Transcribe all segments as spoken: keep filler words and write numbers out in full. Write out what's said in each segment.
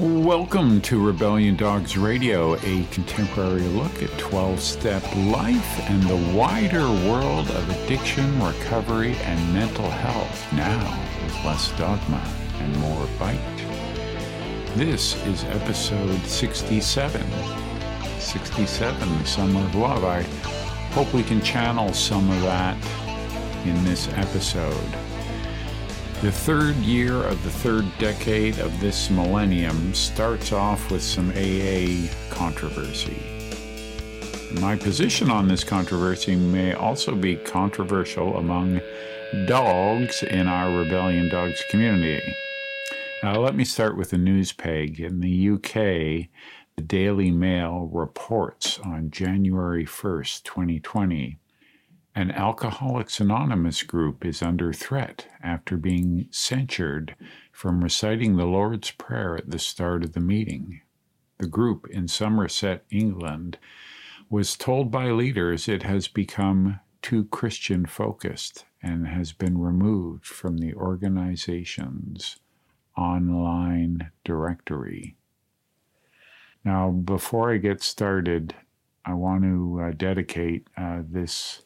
Welcome to Rebellion Dogs Radio, a contemporary look at twelve-step life and the wider world of addiction, recovery, and mental health, now with less dogma and more bite. This is episode sixty-seven. sixty-seven, The Summer of Love. I hope we can channel some of that in this episode. The third year of the third decade of this millennium starts off with some A A controversy. My position on this controversy may also be controversial among dogs in our Rebellion Dogs community. Now, let me start with a news peg. In the U K, the Daily Mail reports on January first, twenty twenty. An Alcoholics Anonymous group is under threat after being censured from reciting the Lord's Prayer at the start of the meeting. The group in Somerset, England, was told by leaders it has become too Christian-focused and has been removed from the organization's online directory. Now, before I get started, I want to uh, dedicate uh, this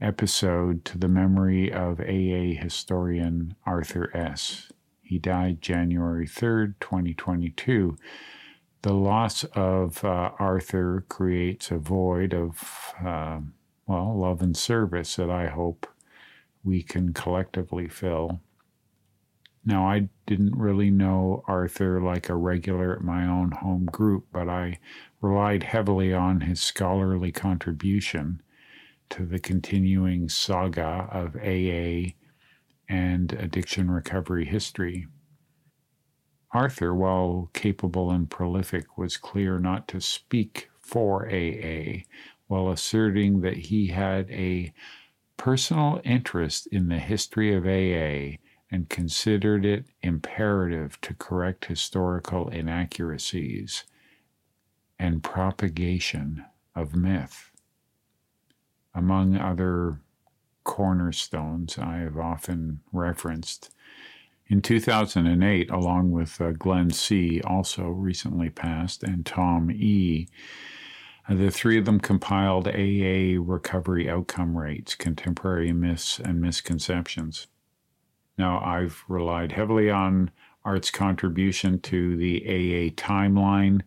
episode to the memory of A A historian Arthur S. He died January third, twenty twenty-two. The loss of uh, Arthur creates a void of, uh, well, love and service that I hope we can collectively fill. Now, I didn't really know Arthur like a regular at my own home group, but I relied heavily on his scholarly contribution to the continuing saga of A A and addiction recovery history. Arthur, while capable and prolific, was clear not to speak for A A, while asserting that he had a personal interest in the history of A A and considered it imperative to correct historical inaccuracies and propagation of myth. Among other cornerstones I have often referenced, in two thousand eight, along with uh, Glenn C., also recently passed, and Tom E., the three of them compiled A A recovery outcome rates, contemporary myths and misconceptions. Now, I've relied heavily on Art's contribution to the A A timeline,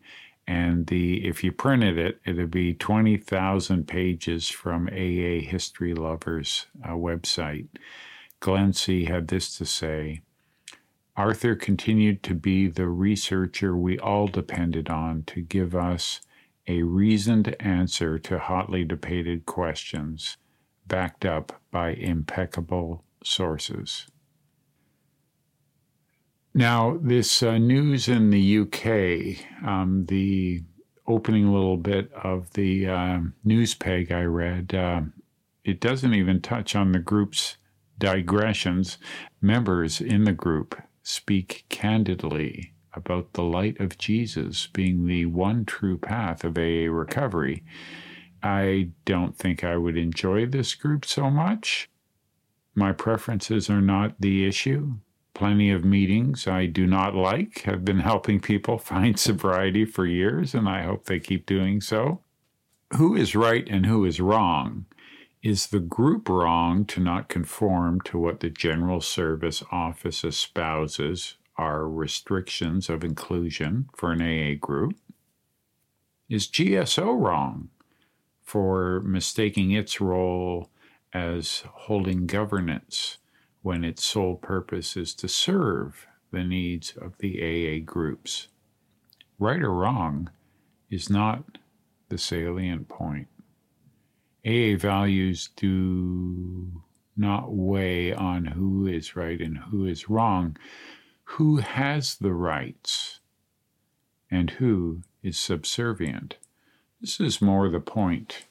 and the if you printed it, it would be twenty thousand pages from A A History Lovers uh, website. Glenn C. had this to say: Arthur continued to be the researcher we all depended on to give us a reasoned answer to hotly debated questions, backed up by impeccable sources. Now, this uh, news in the U K, um, the opening little bit of the uh, news peg I read, uh, it doesn't even touch on the group's digressions. Members in the group speak candidly about the light of Jesus being the one true path of A A recovery. I don't think I would enjoy this group so much. My preferences are not the issue. Plenty of meetings I do not like have been helping people find sobriety for years, and I hope they keep doing so. Who is right and who is wrong? Is the group wrong to not conform to what the General Service Office espouses are restrictions of inclusion for an A A group? Is G S O wrong for mistaking its role as holding governance when its sole purpose is to serve the needs of the A A groups? Right or wrong is not the salient point. A A values do not weigh on who is right and who is wrong, who has the rights, and who is subservient. This is more the point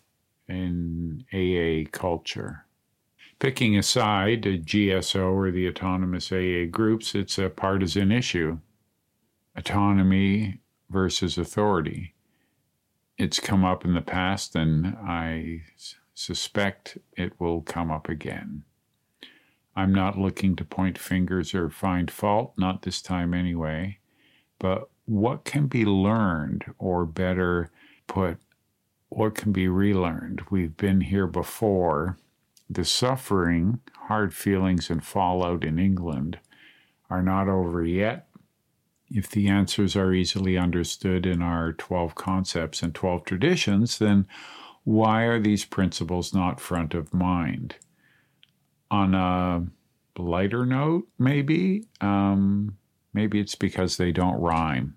in A A culture. Picking aside a G S O or the autonomous A A groups, it's a partisan issue. Autonomy versus authority. It's come up in the past, and I suspect it will come up again. I'm not looking to point fingers or find fault, not this time anyway. but what can be learned, or better put, what can be relearned? We've been here before. The suffering, hard feelings, and fallout in England are not over yet. If the answers are easily understood in our twelve concepts and twelve traditions, then why are these principles not front of mind? On a lighter note, maybe, um, maybe it's because they don't rhyme.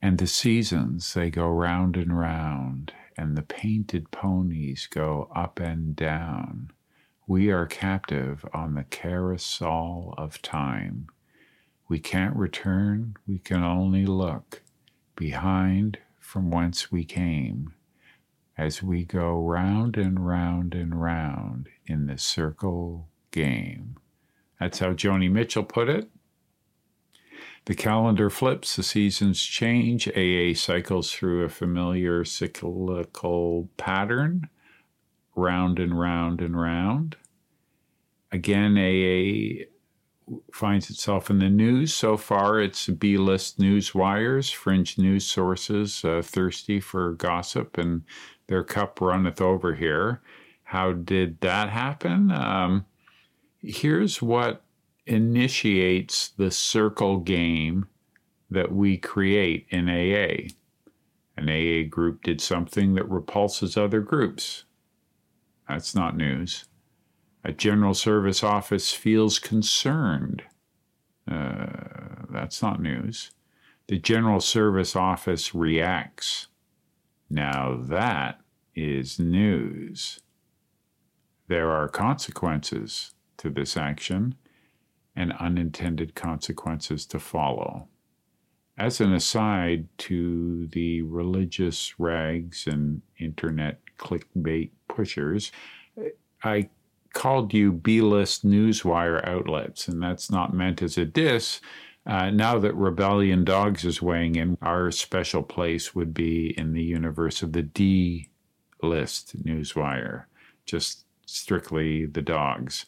And the seasons, they go round and round, and the painted ponies go up and down. We are captive on the carousel of time. We can't return, we can only look behind from whence we came, as we go round and round and round in the circle game. That's how Joni Mitchell put it. The calendar flips, the seasons change, A A cycles through a familiar cyclical pattern, round and round and round. Again, A A finds itself in the news. So far, it's B-list news wires, fringe news sources, uh, thirsty for gossip, and their cup runneth over here. How did that happen? Um, here's what initiates the circle game that we create in A A. An A A group did something that repulses other groups. That's not news. A General Service Office feels concerned. Uh, that's not news. The General Service Office reacts. Now that is news. There are consequences to this action, and unintended consequences to follow. As an aside to the religious rags and internet clickbait pushers, I called you B-list newswire outlets, and that's not meant as a diss. Uh, now that Rebellion Dogs is weighing in, our special place would be in the universe of the D-list newswire, just strictly the dogs.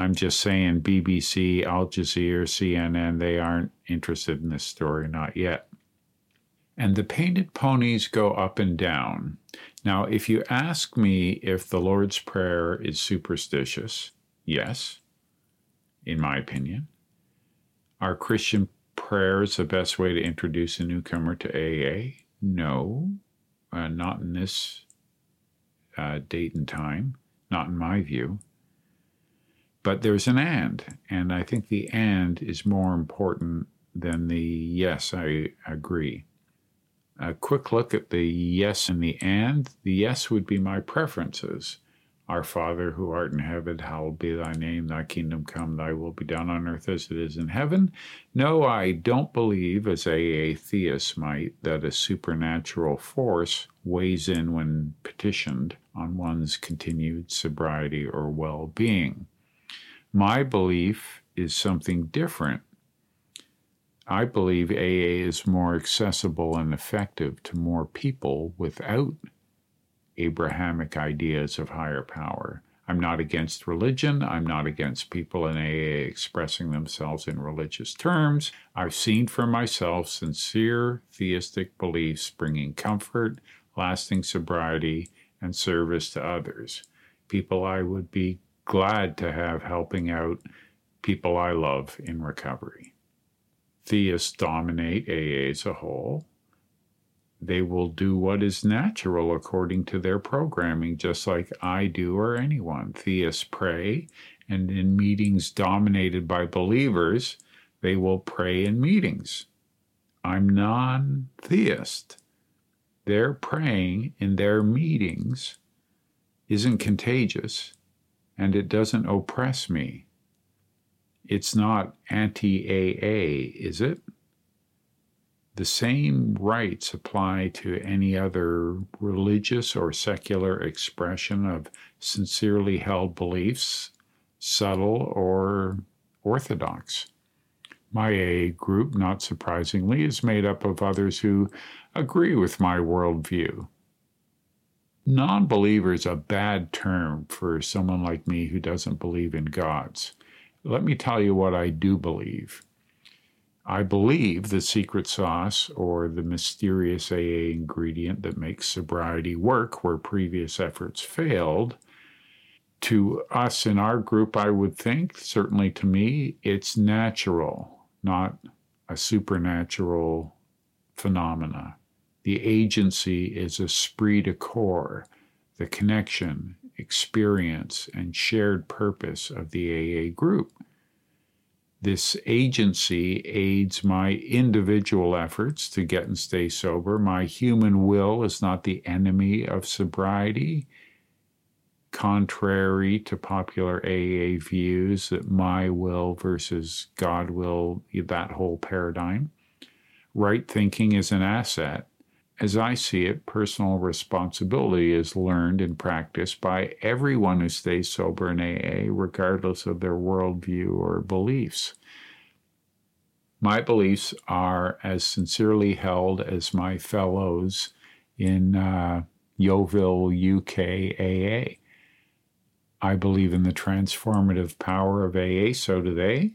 I'm just saying B B C, Al Jazeera, C N N, they aren't interested in this story, not yet. And the painted ponies go up and down. Now, if you ask me if the Lord's Prayer is superstitious, yes, in my opinion. Are Christian prayers the best way to introduce a newcomer to A A? No, uh, not in this uh, date and time, not in my view. But there's an and, and I think the and is more important than the yes, I agree. A quick look at the yes and the and. The yes would be my preferences. Our Father who art in heaven, hallowed be thy name, thy kingdom come, thy will be done on earth as it is in heaven. No, I don't believe, as A A theists might, that a supernatural force weighs in when petitioned on one's continued sobriety or well-being. My belief is something different. I believe A A is more accessible and effective to more people without Abrahamic ideas of higher power. I'm not against religion. I'm not against people in A A expressing themselves in religious terms. I've seen for myself sincere theistic beliefs bringing comfort, lasting sobriety, and service to others. People I would be glad to have helping out, people I love in recovery. Theists dominate A A as a whole. They will do what is natural according to their programming, just like I do or anyone. Theists pray, and in meetings dominated by believers, they will pray in meetings. I'm non-theist. Their praying in their meetings isn't contagious. And it doesn't oppress me. It's not anti-A A, is it? The same rights apply to any other religious or secular expression of sincerely held beliefs, subtle or orthodox. My A A group, not surprisingly, is made up of others who agree with my worldview. Non-believer is a bad term for someone like me who doesn't believe in gods. Let me tell you what I do believe. I believe the secret sauce or the mysterious A A ingredient that makes sobriety work where previous efforts failed. To us in our group, I would think, certainly to me, it's natural, not a supernatural phenomena. The agency is esprit de corps, the connection, experience, and shared purpose of the A A group. This agency aids my individual efforts to get and stay sober. My human will is not the enemy of sobriety, contrary to popular A A views that my will versus God will, that whole paradigm. Right thinking is an asset. As I see it, personal responsibility is learned and practiced by everyone who stays sober in A A, regardless of their worldview or beliefs. My beliefs are as sincerely held as my fellows in uh, Yeovil, U K, A A. I believe in the transformative power of A A, so do they.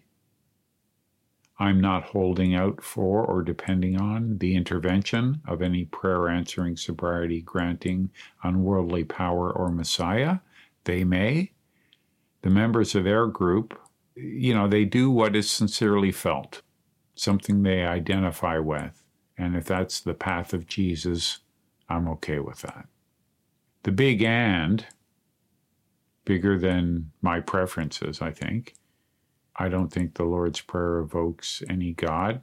I'm not holding out for or depending on the intervention of any prayer-answering, sobriety-granting, unworldly power or messiah. They may. The members of their group, you know, they do what is sincerely felt, something they identify with. And if that's the path of Jesus, I'm okay with that. The big and, bigger than my preferences, I think. I don't think the Lord's Prayer evokes any God,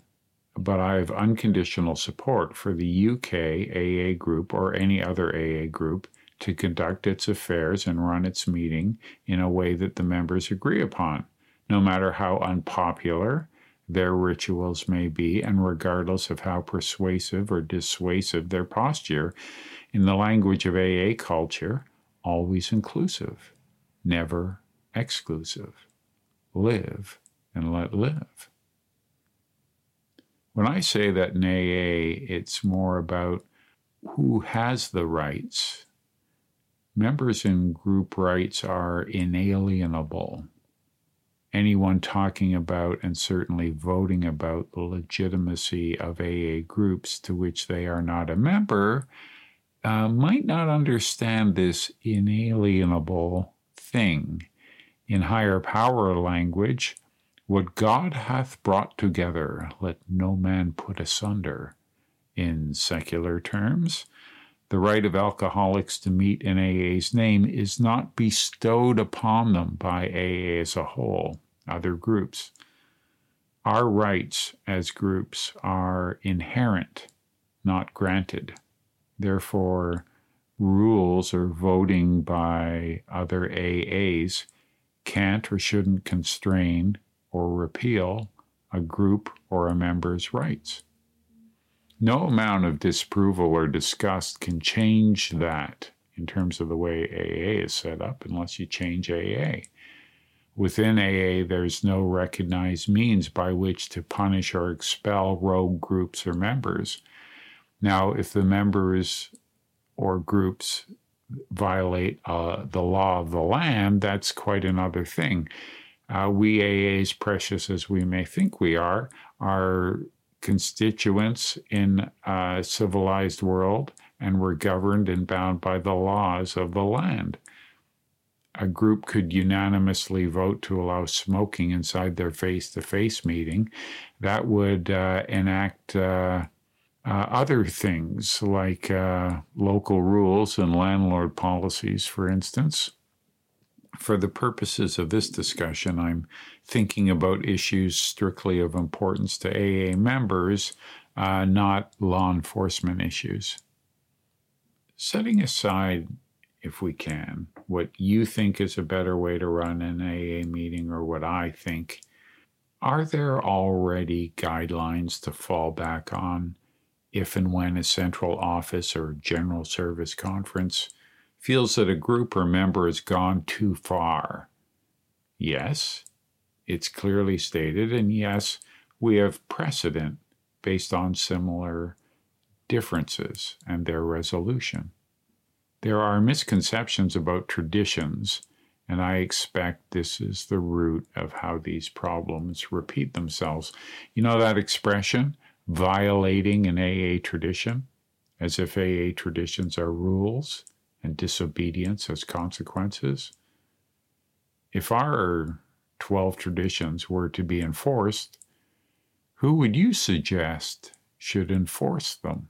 but I have unconditional support for the U K A A group or any other A A group to conduct its affairs and run its meeting in a way that the members agree upon, no matter how unpopular their rituals may be and regardless of how persuasive or dissuasive their posture. In the language of A A culture, always inclusive, never exclusive. Live and let live. When I say that in A A, it's more about who has the rights. Members in group rights are inalienable. Anyone talking about and certainly voting about the legitimacy of A A groups to which they are not a member uh, might not understand this inalienable thing. In higher power language, what God hath brought together, let no man put asunder. In secular terms, the right of alcoholics to meet in A A's name is not bestowed upon them by A A as a whole, other groups. Our rights as groups are inherent, not granted. Therefore, rules or voting by other A A's can't or shouldn't constrain or repeal a group or a member's rights. No amount of disapproval or disgust can change that in terms of the way A A is set up unless you change A A. Within A A, there's no recognized means by which to punish or expel rogue groups or members. Now, if the members or groups violate uh, the law of the land, that's quite another thing. Uh, we A A's, precious as we may think we are, are constituents in a civilized world, and we're governed and bound by the laws of the land. A group could unanimously vote to allow smoking inside their face-to-face meeting. That would uh, enact... Uh, Uh, other things like uh, local rules and landlord policies, for instance. For the purposes of this discussion, I'm thinking about issues strictly of importance to A A members, uh, not law enforcement issues. Setting aside, if we can, what you think is a better way to run an A A meeting or what I think, are there already guidelines to fall back on if and when a central office or general service conference feels that a group or member has gone too far? Yes, it's clearly stated, and yes, we have precedent based on similar differences and their resolution. There are misconceptions about traditions And I expect this is the root of how these problems repeat themselves. You know that expression, violating an A A tradition, as if A A traditions are rules and disobedience has consequences? If our twelve traditions were to be enforced, who would you suggest should enforce them?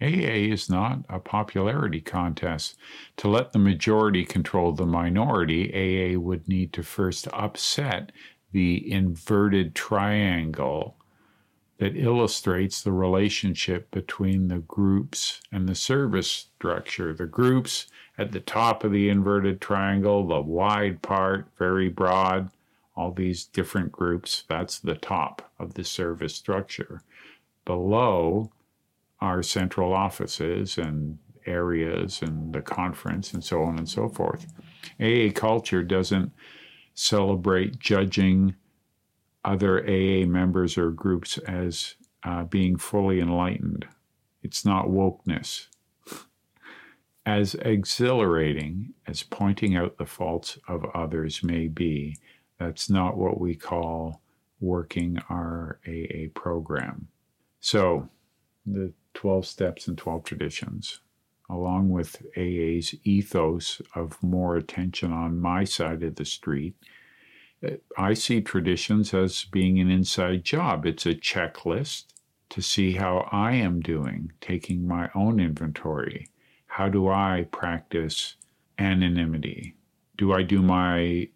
A A is not a popularity contest. To let the majority control the minority, A A would need to first upset the inverted triangle that illustrates the relationship between the groups and the service structure. The groups at the top of the inverted triangle, the wide part, very broad, all these different groups, that's the top of the service structure. Below are central offices and areas and the conference and so on and so forth. A A culture doesn't celebrate judging other A A members or groups as uh, being fully enlightened. It's not wokeness. As exhilarating as pointing out the faults of others may be, that's not what we call working our A A program. So, the twelve steps and twelve traditions, along with A A's ethos of more attention on my side of the street, I see traditions as being an inside job. It's a checklist to see how I am doing, taking my own inventory. How do I practice anonymity? Do I do my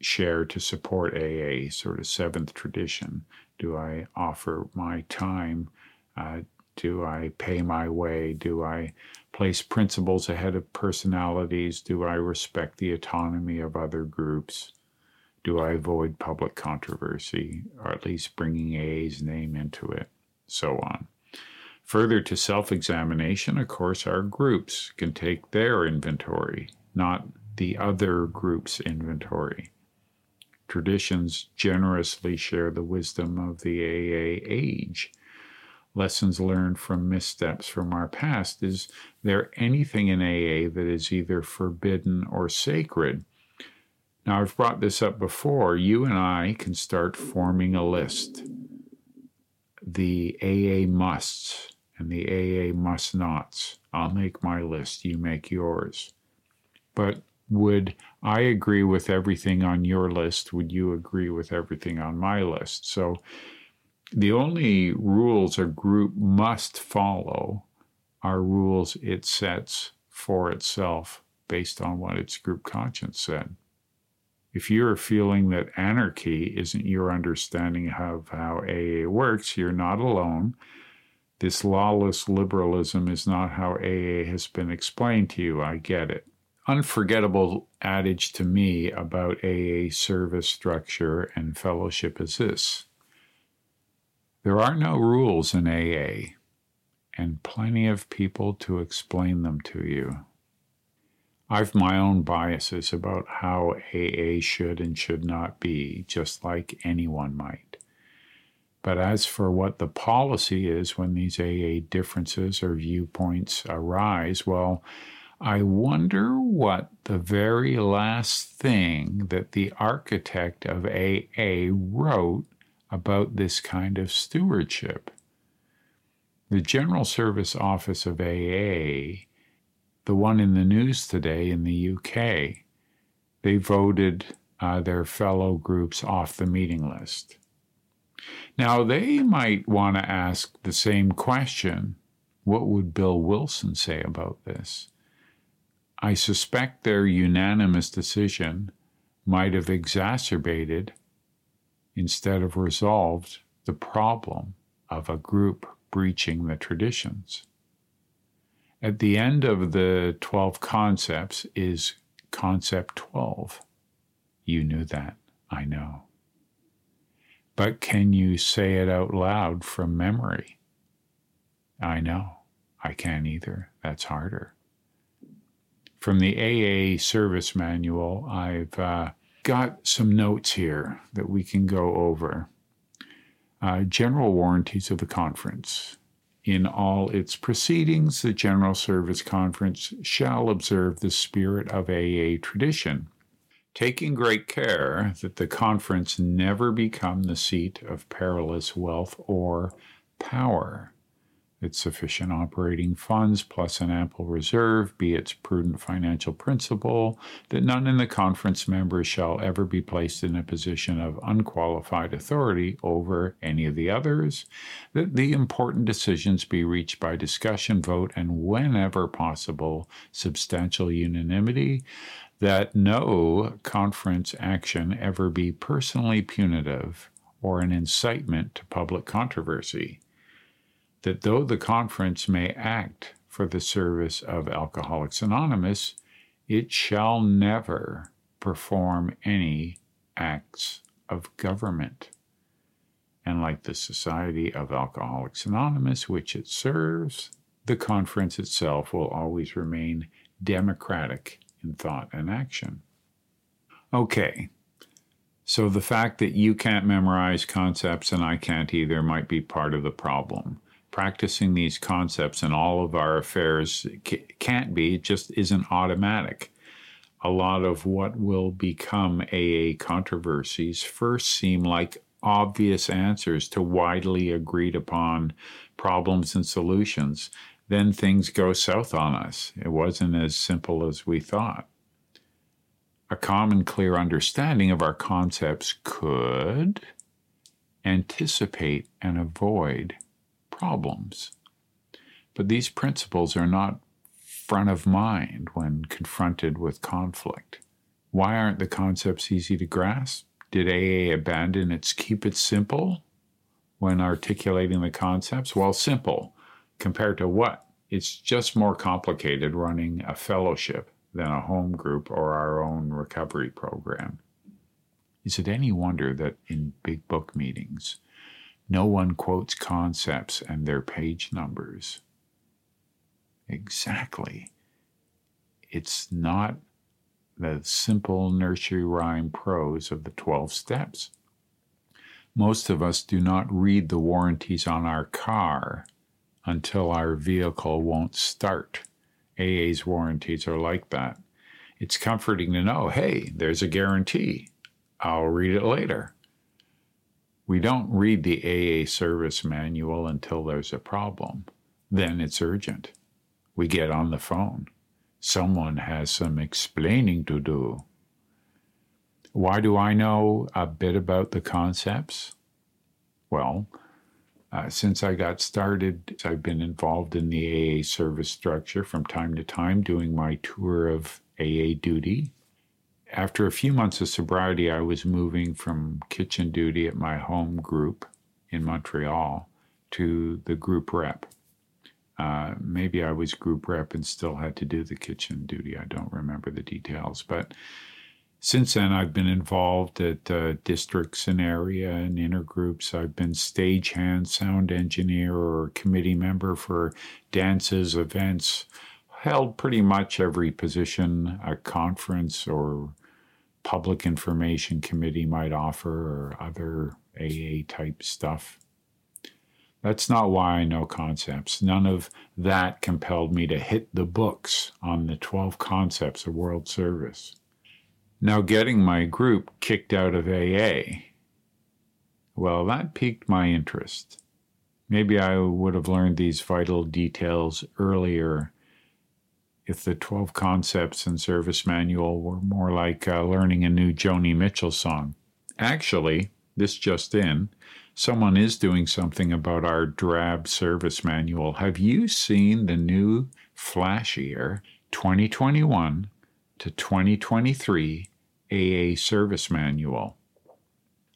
share to support A A, sort of seventh tradition? Do I offer my time? Uh, do I pay my way? Do I place principles ahead of personalities? Do I respect the autonomy of other groups? Do I avoid public controversy, or at least bringing A A's name into it, so on. Further to self-examination, of course, our groups can take their inventory, not the other group's inventory. Traditions generously share the wisdom of the A A age. Lessons learned from missteps from our past. Is there anything in A A that is either forbidden or sacred? Now, I've brought this up before. You and I can start forming a list. The A A musts and the A A must nots. I'll make my list, you make yours. But would I agree with everything on your list? Would you agree with everything on my list? So the only rules a group must follow are rules it sets for itself based on what its group conscience said. If you're feeling that anarchy isn't your understanding of how A A works, you're not alone. This lawless liberalism is not how A A has been explained to you. I get it. Unforgettable adage to me about A A service structure and fellowship is this. There are no rules in A A, and plenty of people to explain them to you. I've my own biases about how A A should and should not be, just like anyone might. But as for what the policy is when these A A differences or viewpoints arise, well, I wonder what the very last thing that the architect of A A wrote about this kind of stewardship. The General Service Office of A A, the one in the news today in the U K, they voted uh, their fellow groups off the meeting list. Now, they might want to ask the same question, what would Bill Wilson say about this? I suspect their unanimous decision might have exacerbated, instead of resolved, the problem of a group breaching the traditions. At the end of the twelve concepts is concept twelve. You knew that, I know. But can you say it out loud from memory? I know, I can't either. That's harder. From the A A service manual, I've uh, got some notes here that we can go over. Uh, general warranties of the conference. In all its proceedings, the General Service Conference shall observe the spirit of A A tradition, taking great care that the conference never become the seat of perilous wealth or power, that sufficient operating funds plus an ample reserve be its prudent financial principle, that none in the conference members shall ever be placed in a position of unqualified authority over any of the others, that the important decisions be reached by discussion, vote, and whenever possible, substantial unanimity, that no conference action ever be personally punitive or an incitement to public controversy, that though the conference may act for the service of Alcoholics Anonymous, it shall never perform any acts of government. And like the Society of Alcoholics Anonymous, which it serves, the conference itself will always remain democratic in thought and action. Okay. So the fact that you can't memorize concepts and I can't either might be part of the problem. Practicing these concepts in all of our affairs can't be, it just isn't automatic. A lot of what will become A A controversies first seem like obvious answers to widely agreed upon problems and solutions. Then things go south on us. It wasn't as simple as we thought. A common, clear understanding of our concepts could anticipate and avoid problems. But these principles are not front of mind when confronted with conflict. Why aren't the concepts easy to grasp? Did A A abandon its keep it simple when articulating the concepts? Well, simple. Compared to what? It's just more complicated running a fellowship than a home group or our own recovery program. Is it any wonder that in Big Book meetings, no one quotes concepts and their page numbers? Exactly. It's not the simple nursery rhyme prose of the twelve steps. Most of us do not read the warranties on our car until our vehicle won't start. A A's warranties are like that. It's comforting to know, hey, there's a guarantee. I'll read it later. We don't read the A A service manual until there's a problem. Then it's urgent. We get on the phone. Someone has some explaining to do. Why do I know a bit about the concepts? Well, uh, since I got started, I've been involved in the A A service structure from time to time, doing my tour of A A duty. After a few months of sobriety, I was moving from kitchen duty at my home group in Montreal to the group rep. Uh, maybe I was group rep and still had to do the kitchen duty. I don't remember the details. But since then, I've been involved at uh, districts and area and intergroups. I've been stagehand, sound engineer, or committee member for dances, events, held pretty much every position a conference or public information committee might offer, or other A A-type stuff. That's not why I know concepts. None of that compelled me to hit the books on the twelve concepts of world service. Now, getting my group kicked out of A A, well, that piqued my interest. Maybe I would have learned these vital details earlier if the twelve concepts and service manual were more like uh, learning a new Joni Mitchell song. Actually, this just in, someone is doing something about our drab service manual. Have you seen the new flashier twenty twenty-one to twenty twenty-three A A service manual?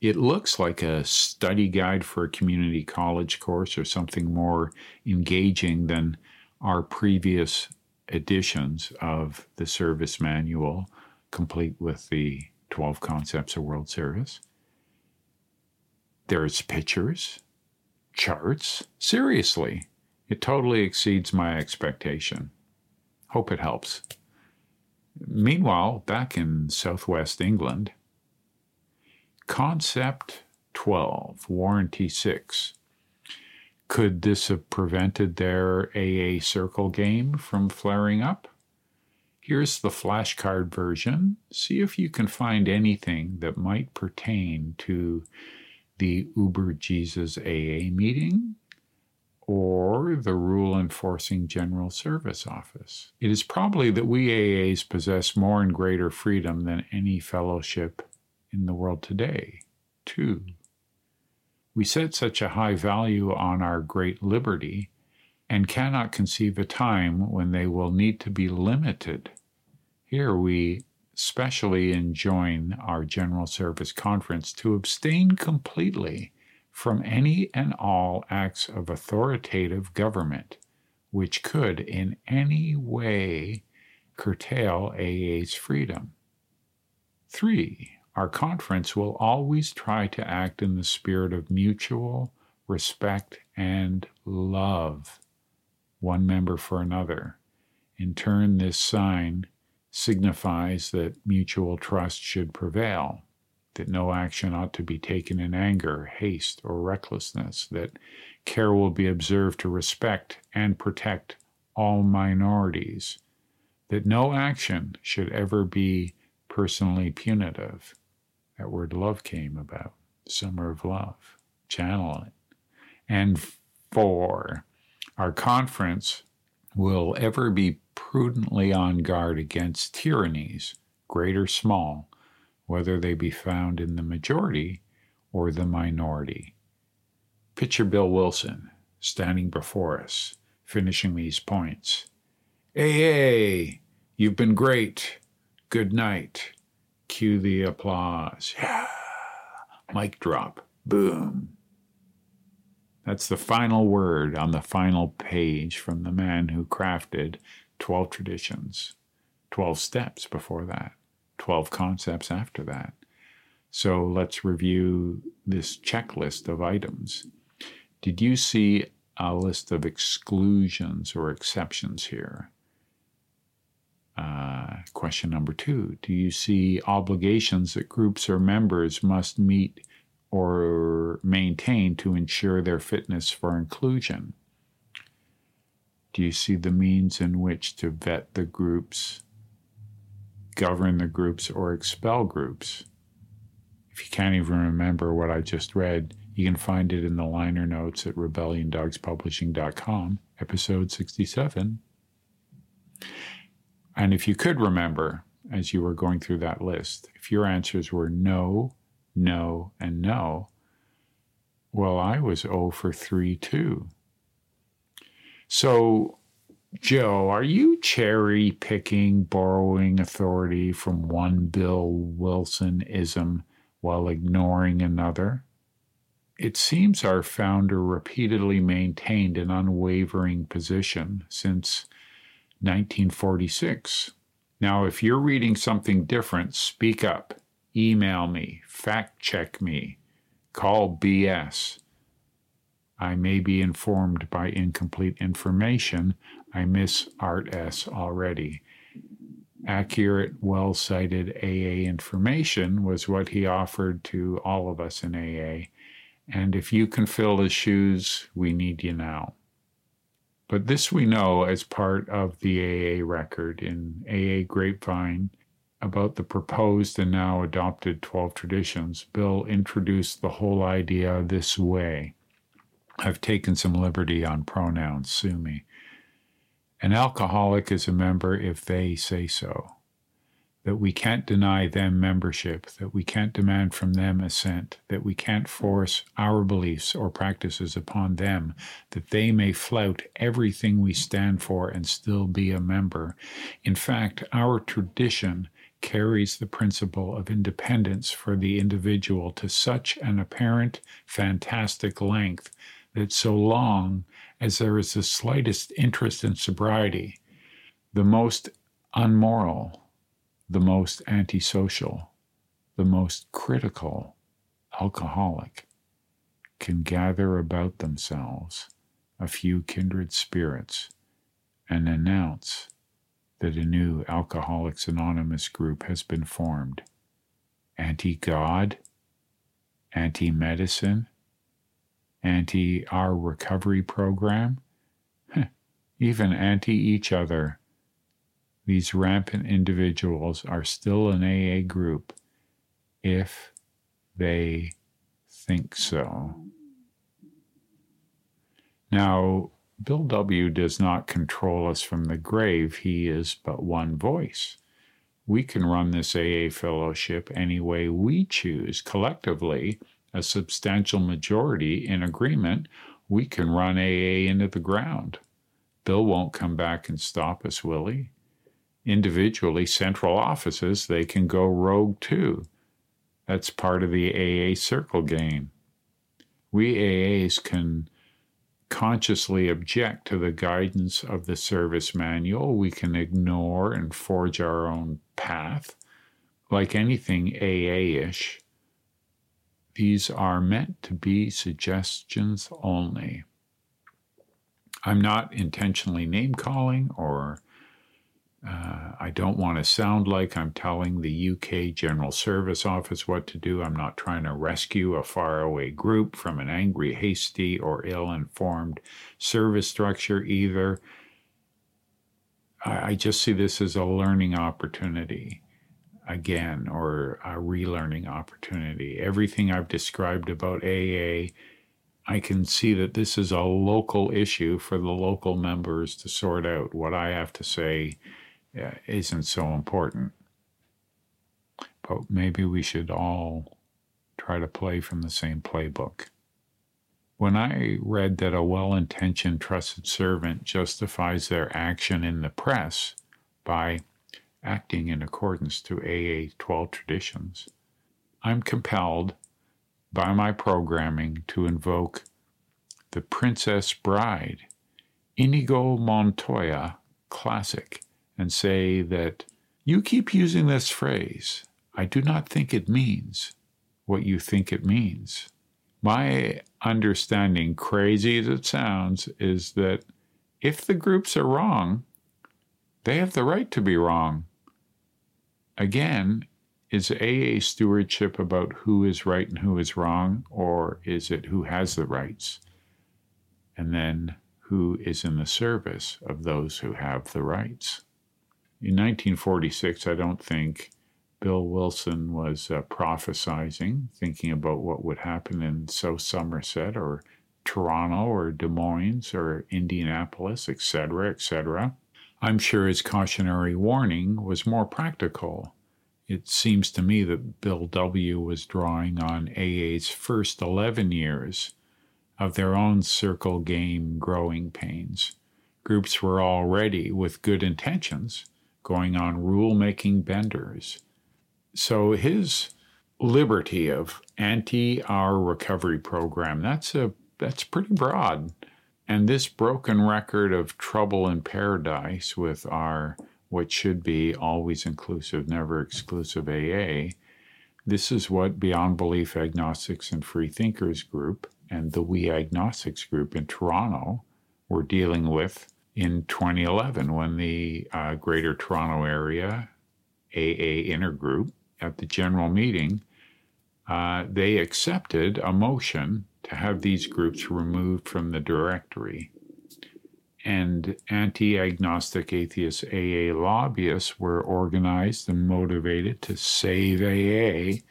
It looks like a study guide for a community college course or something more engaging than our previous editions of the service manual, complete with the twelve concepts of world service. There's pictures, charts. Seriously, it totally exceeds my expectation. Hope it helps. Meanwhile, back in Southwest England, Concept twelve, Warranty six, Could this have prevented their A A circle game from flaring up? Here's the flashcard version. See if you can find anything that might pertain to the Uber Jesus A A meeting or the rule-enforcing General Service Office. It is probably that we A As possess more and greater freedom than any fellowship in the world today, too. We set such a high value on our great liberty and cannot conceive a time when they will need to be limited. Here we specially enjoin our General Service Conference to abstain completely from any and all acts of authoritative government which could in any way curtail A A's freedom. Three, our conference will always try to act in the spirit of mutual respect and love, one member for another. In turn, this sign signifies that mutual trust should prevail, that no action ought to be taken in anger, haste, or recklessness, that care will be observed to respect and protect all minorities, that no action should ever be personally punitive. That word love came about. Summer of love. Channel it. And four, our conference will ever be prudently on guard against tyrannies, great or small, whether they be found in the majority or the minority. Picture Bill Wilson standing before us, finishing these points. A A, you've been great. Good night. Cue the applause. Yeah. Mic drop. Boom. That's the final word on the final page from the man who crafted twelve traditions, twelve steps before that, twelve concepts after that. So let's review this checklist of items. Did you see a list of exclusions or exceptions here? Uh, question number two, do you see obligations that groups or members must meet or maintain to ensure their fitness for inclusion? Do you see the means in which to vet the groups, govern the groups, or expel groups? If you can't even remember what I just read, you can find it in the liner notes at rebellion dogs publishing dot com, episode sixty-seven. And if you could remember, as you were going through that list, if your answers were no, no, and no, well, I was zero for three, too. So, Joe, are you cherry-picking, borrowing authority from one Bill Wilson-ism while ignoring another? It seems our founder repeatedly maintained an unwavering position since nineteen forty-six. Now, if you're reading something different, speak up. Email me, fact check me, call B S. I may be informed by incomplete information. I miss Art S. already. Accurate, well-cited A A information was what he offered to all of us in A A. And if you can fill his shoes, we need you now. But this we know as part of the A A record in A A Grapevine, about the proposed and now adopted twelve traditions, Bill introduced the whole idea this way. I've taken some liberty on pronouns, sue me. An alcoholic is a member if they say so, that we can't deny them membership, that we can't demand from them assent, that we can't force our beliefs or practices upon them, that they may flout everything we stand for and still be a member. In fact, our tradition carries the principle of independence for the individual to such an apparent, fantastic length that so long as there is the slightest interest in sobriety, the most unmoral, the most antisocial, the most critical alcoholic can gather about themselves a few kindred spirits and announce that a new Alcoholics Anonymous group has been formed. Anti-God, anti-medicine, anti-our recovery program, even anti-each other. These rampant individuals are still an A A group if they think so. Now, Bill W. does not control us from the grave. He is but one voice. We can run this A A fellowship any way we choose. Collectively, a substantial majority in agreement, we can run A A into the ground. Bill won't come back and stop us, will he? Individually, central offices, they can go rogue too. That's part of the A A circle game. We A As can consciously object to the guidance of the service manual. We can ignore and forge our own path. Like anything A A-ish, these are meant to be suggestions only. I'm not intentionally name-calling, or uh, I don't want to sound like I'm telling the U K General Service Office what to do. I'm not trying to rescue a faraway group from an angry, hasty, or ill-informed service structure either. I, I just see this as a learning opportunity, again, or a relearning opportunity. Everything I've described about A A, I can see that this is a local issue for the local members to sort out. What I have to say uh, isn't so important. But maybe we should all try to play from the same playbook. When I read that a well-intentioned trusted servant justifies their action in the press by acting in accordance to A A twelve traditions, I'm compelled by my programming to invoke the Princess Bride, Inigo Montoya classic, and say that you keep using this phrase, I do not think it means what you think it means. My understanding, crazy as it sounds, is that if the groups are wrong, they have the right to be wrong. Again, is A A stewardship about who is right and who is wrong, or is it who has the rights? And then who is in the service of those who have the rights? In nineteen forty-six, I don't think Bill Wilson was uh, prophesizing, thinking about what would happen in South Somerset or Toronto or Des Moines or Indianapolis, et cetera, et cetera. I'm sure his cautionary warning was more practical. It seems to me that Bill W. was drawing on A A's first eleven years of their own circle game growing pains. Groups were already, with good intentions, going on rule-making benders. So his liberty of anti-our recovery program, that's a that's pretty broad. And this broken record of trouble in paradise with our what should be always inclusive, never exclusive A A. This is what Beyond Belief Agnostics and Free Thinkers Group and the We Agnostics Group in Toronto were dealing with in twenty eleven when the uh, Greater Toronto Area A A Intergroup at the general meeting, uh, they accepted a motion to have these groups removed from the directory. And anti-agnostic atheist A A lobbyists were organized and motivated to save A A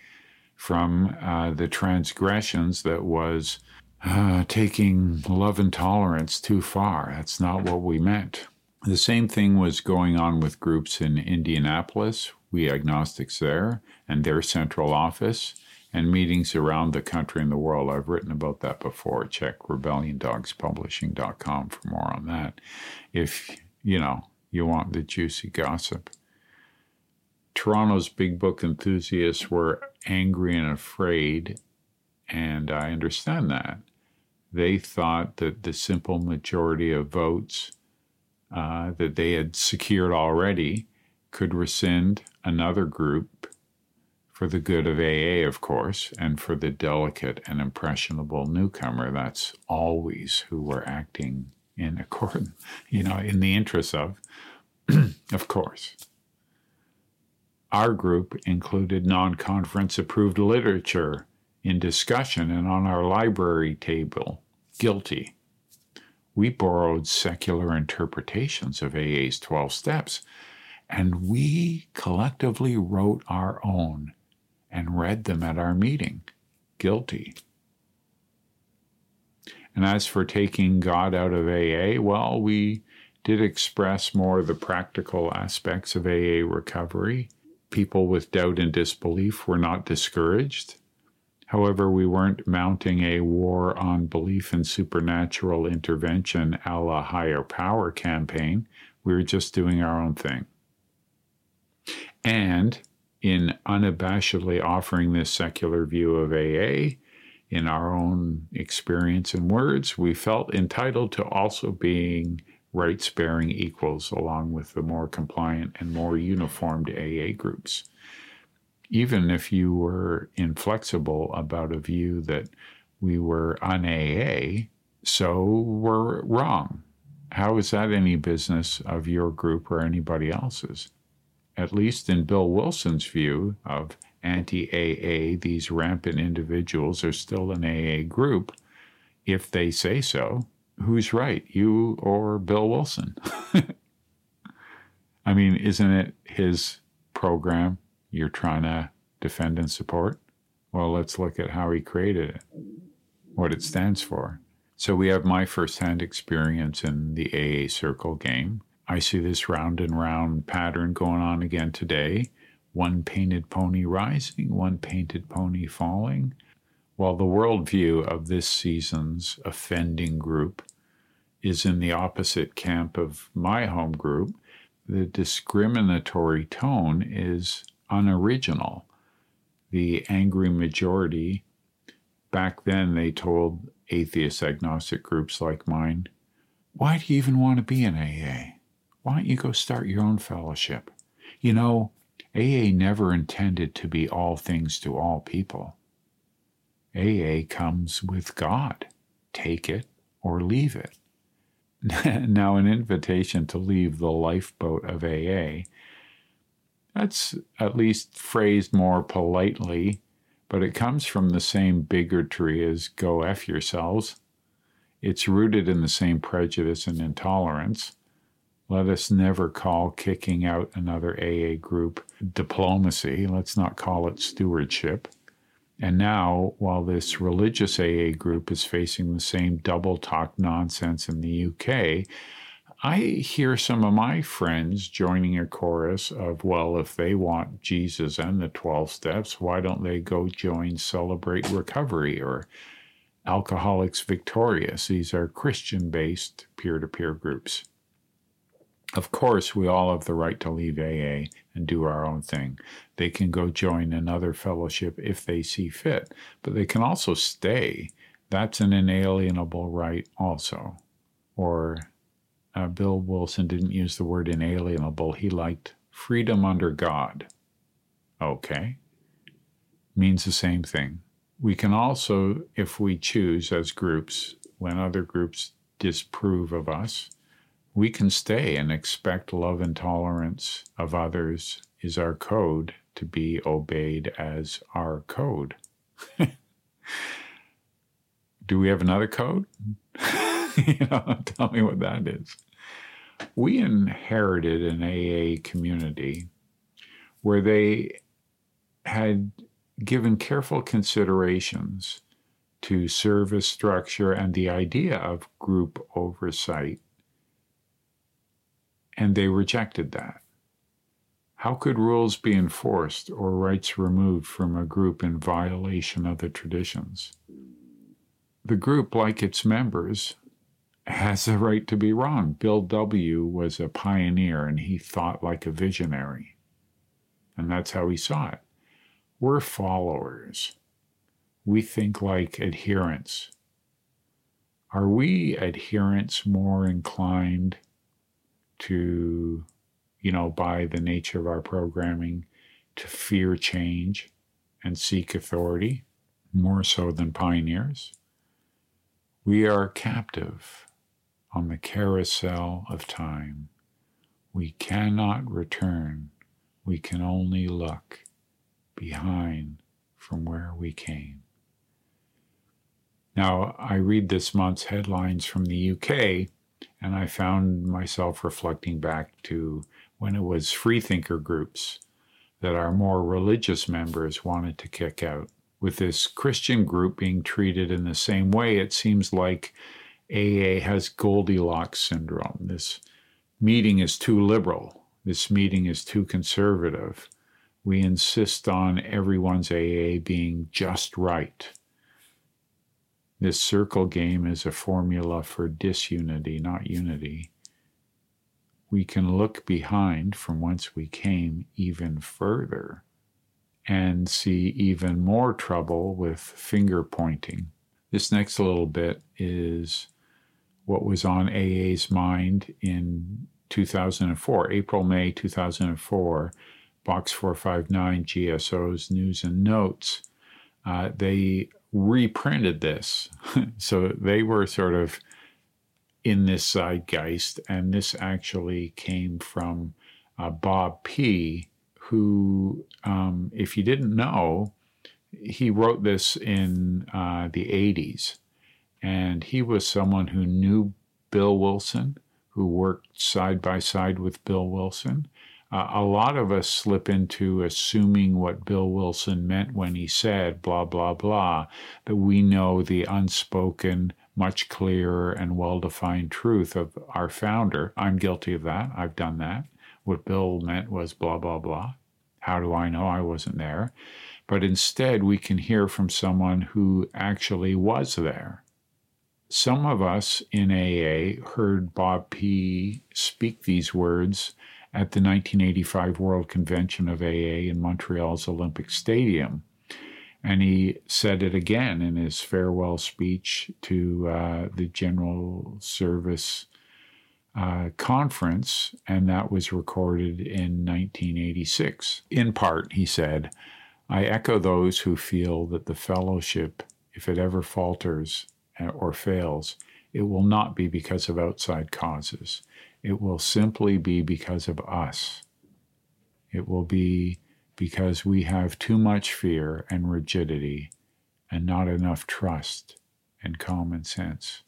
from uh, the transgressions that was uh, taking love and tolerance too far. That's not what we meant. The same thing was going on with groups in Indianapolis, We Agnostics there, and their central office, and meetings around the country and the world. I've written about that before. Check rebellion dogs publishing dot com for more on that, if, you know, you want the juicy gossip. Toronto's Big Book enthusiasts were angry and afraid, and I understand that. They thought that the simple majority of votes uh, that they had secured already could rescind another group for the good of A A, of course, and for the delicate and impressionable newcomer. That's always who we're acting in accord, you know, in the interest of, of course. Our group included non-conference approved literature in discussion and on our library table guilty. We borrowed secular interpretations of A A's twelve steps, and we collectively wrote our own and read them at our meeting, guilty. And as for taking God out of A A, well, we did express more of the practical aspects of A A recovery. People with doubt and disbelief were not discouraged. However, we weren't mounting a war on belief in supernatural intervention a la higher power campaign. We were just doing our own thing. And in unabashedly offering this secular view of A A, in our own experience and words, we felt entitled to also being rights-bearing equals along with the more compliant and more uniformed A A groups. Even if you were inflexible about a view that we were un-A A, so we're wrong. How is that any business of your group or anybody else's? At least in Bill Wilson's view of anti-A A, these rampant individuals are still an A A group, if they say so. Who's right, you or Bill Wilson? I mean, isn't it his program you're trying to defend and support? Well, let's look at how he created it, what it stands for. So we have my firsthand experience in the A A circle game. I see this round and round pattern going on again today. One painted pony rising, one painted pony falling. While the worldview of this season's offending group is in the opposite camp of my home group, the discriminatory tone is unoriginal. The angry majority, back then they told atheist agnostic groups like mine, why do you even want to be in A A? Why don't you go start your own fellowship? You know, A A never intended to be all things to all people. A A comes with God. Take it or leave it. Now, an invitation to leave the lifeboat of A A, that's at least phrased more politely, but it comes from the same bigotry as go F yourselves. It's rooted in the same prejudice and intolerance. Let us never call kicking out another A A group diplomacy. Let's not call it stewardship. And now, while this religious A A group is facing the same double-talk nonsense in the U K, I hear some of my friends joining a chorus of, well, if they want Jesus and the twelve steps, why don't they go join Celebrate Recovery or Alcoholics Victorious? These are Christian-based peer-to-peer groups. Of course, we all have the right to leave A A and do our own thing. They can go join another fellowship if they see fit, but they can also stay. That's an inalienable right also. Or uh, Bill Wilson didn't use the word inalienable. He liked freedom under God. Okay. Means the same thing. We can also, if we choose as groups, when other groups disapprove of us, we can stay and expect love and tolerance of others is our code to be obeyed as our code. Do we have another code? You know, tell me what that is. We inherited an A A community where they had given careful considerations to service structure and the idea of group oversight. And they rejected that. How could rules be enforced or rights removed from a group in violation of the traditions? The group, like its members, has the right to be wrong. Bill W. was a pioneer, and he thought like a visionary. And that's how he saw it. We're followers. We think like adherents. Are we adherents more inclined to, you know, by the nature of our programming, to fear change and seek authority, more so than pioneers? We are captive on the carousel of time. We cannot return. We can only look behind from where we came. Now, I read this month's headlines from the U K, and I found myself reflecting back to when it was free thinker groups that our more religious members wanted to kick out. With this Christian group being treated in the same way, it seems like A A has Goldilocks syndrome. This meeting is too liberal. This meeting is too conservative. We insist on everyone's A A being just right. This circle game is a formula for disunity, not unity. We can look behind from whence we came even further and see even more trouble with finger pointing. This next little bit is what was on A A's mind in two thousand four, April, May two thousand four, Box four five nine, G S O's News and Notes. Uh, they reprinted this. So they were sort of in this zeitgeist, and this actually came from uh, Bob P., who, um, if you didn't know, he wrote this in uh, the eighties, and he was someone who knew Bill Wilson, who worked side by side with Bill Wilson. Uh, a lot of us slip into assuming what Bill Wilson meant when he said, blah, blah, blah, that we know the unspoken, much clearer and well-defined truth of our founder. I'm guilty of that. I've done that. What Bill meant was blah, blah, blah. How do I know? I wasn't there. But instead, we can hear from someone who actually was there. Some of us in A A heard Bob P. speak these words at the nineteen eighty-five World Convention of A A in Montreal's Olympic Stadium. And he said it again in his farewell speech to uh, the General Service uh, Conference, and that was recorded in nineteen eighty-six. In part, he said, I echo those who feel that the fellowship, if it ever falters or fails, it will not be because of outside causes. It will simply be because of us. It will be because we have too much fear and rigidity and not enough trust and common sense.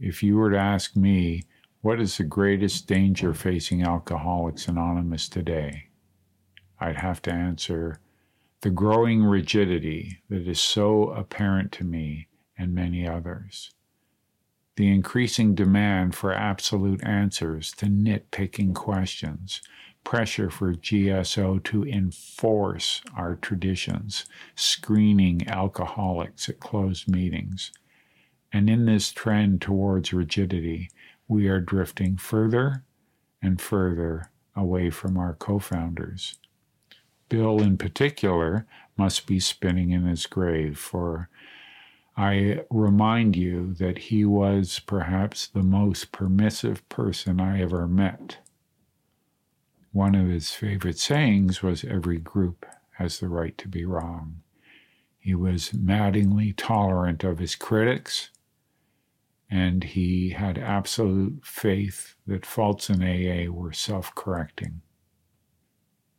If you were to ask me, what is the greatest danger facing Alcoholics Anonymous today? I'd have to answer, the growing rigidity that is so apparent to me and many others. The increasing demand for absolute answers to nitpicking questions, pressure for G S O to enforce our traditions, screening alcoholics at closed meetings. And in this trend towards rigidity, we are drifting further and further away from our co-founders. Bill, in particular, must be spinning in his grave, for I remind you that he was perhaps the most permissive person I ever met. One of his favorite sayings was, every group has the right to be wrong. He was maddeningly tolerant of his critics, and he had absolute faith that faults in A A were self-correcting.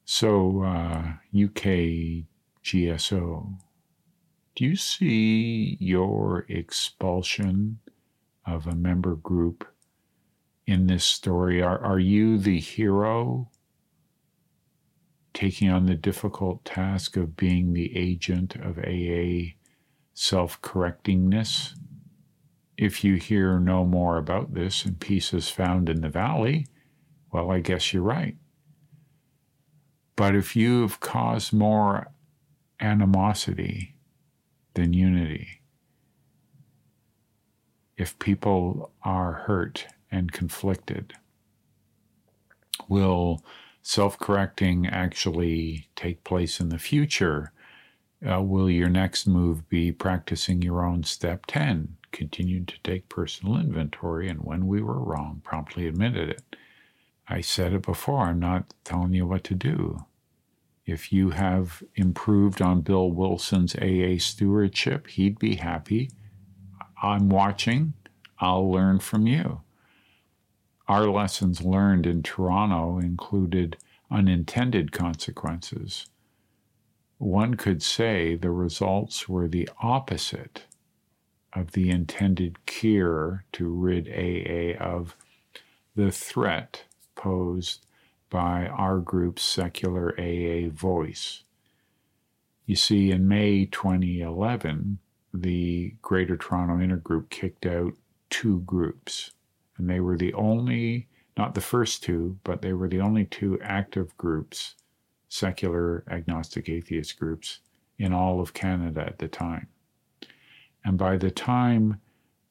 So, uh, U K G S O, do you see your expulsion of a member group in this story? Are, are you the hero taking on the difficult task of being the agent of A A self-correctingness? If you hear no more about this in pieces found in the valley, well, I guess you're right. But if you've caused more animosity than unity, if people are hurt and conflicted, will self-correcting actually take place in the future? Uh, will your next move be practicing your own step ten, continued to take personal inventory, and when we were wrong, promptly admitted it? I said it before, I'm not telling you what to do. If you have improved on Bill Wilson's A A stewardship, he'd be happy. I'm watching. I'll learn from you. Our lessons learned in Toronto included unintended consequences. One could say the results were the opposite of the intended cure to rid A A of the threat posed by our group's Secular A A Voice. You see, in May twenty eleven, the Greater Toronto Intergroup kicked out two groups, and they were the only, not the first two, but they were the only two active groups, secular agnostic atheist groups, in all of Canada at the time. And by the time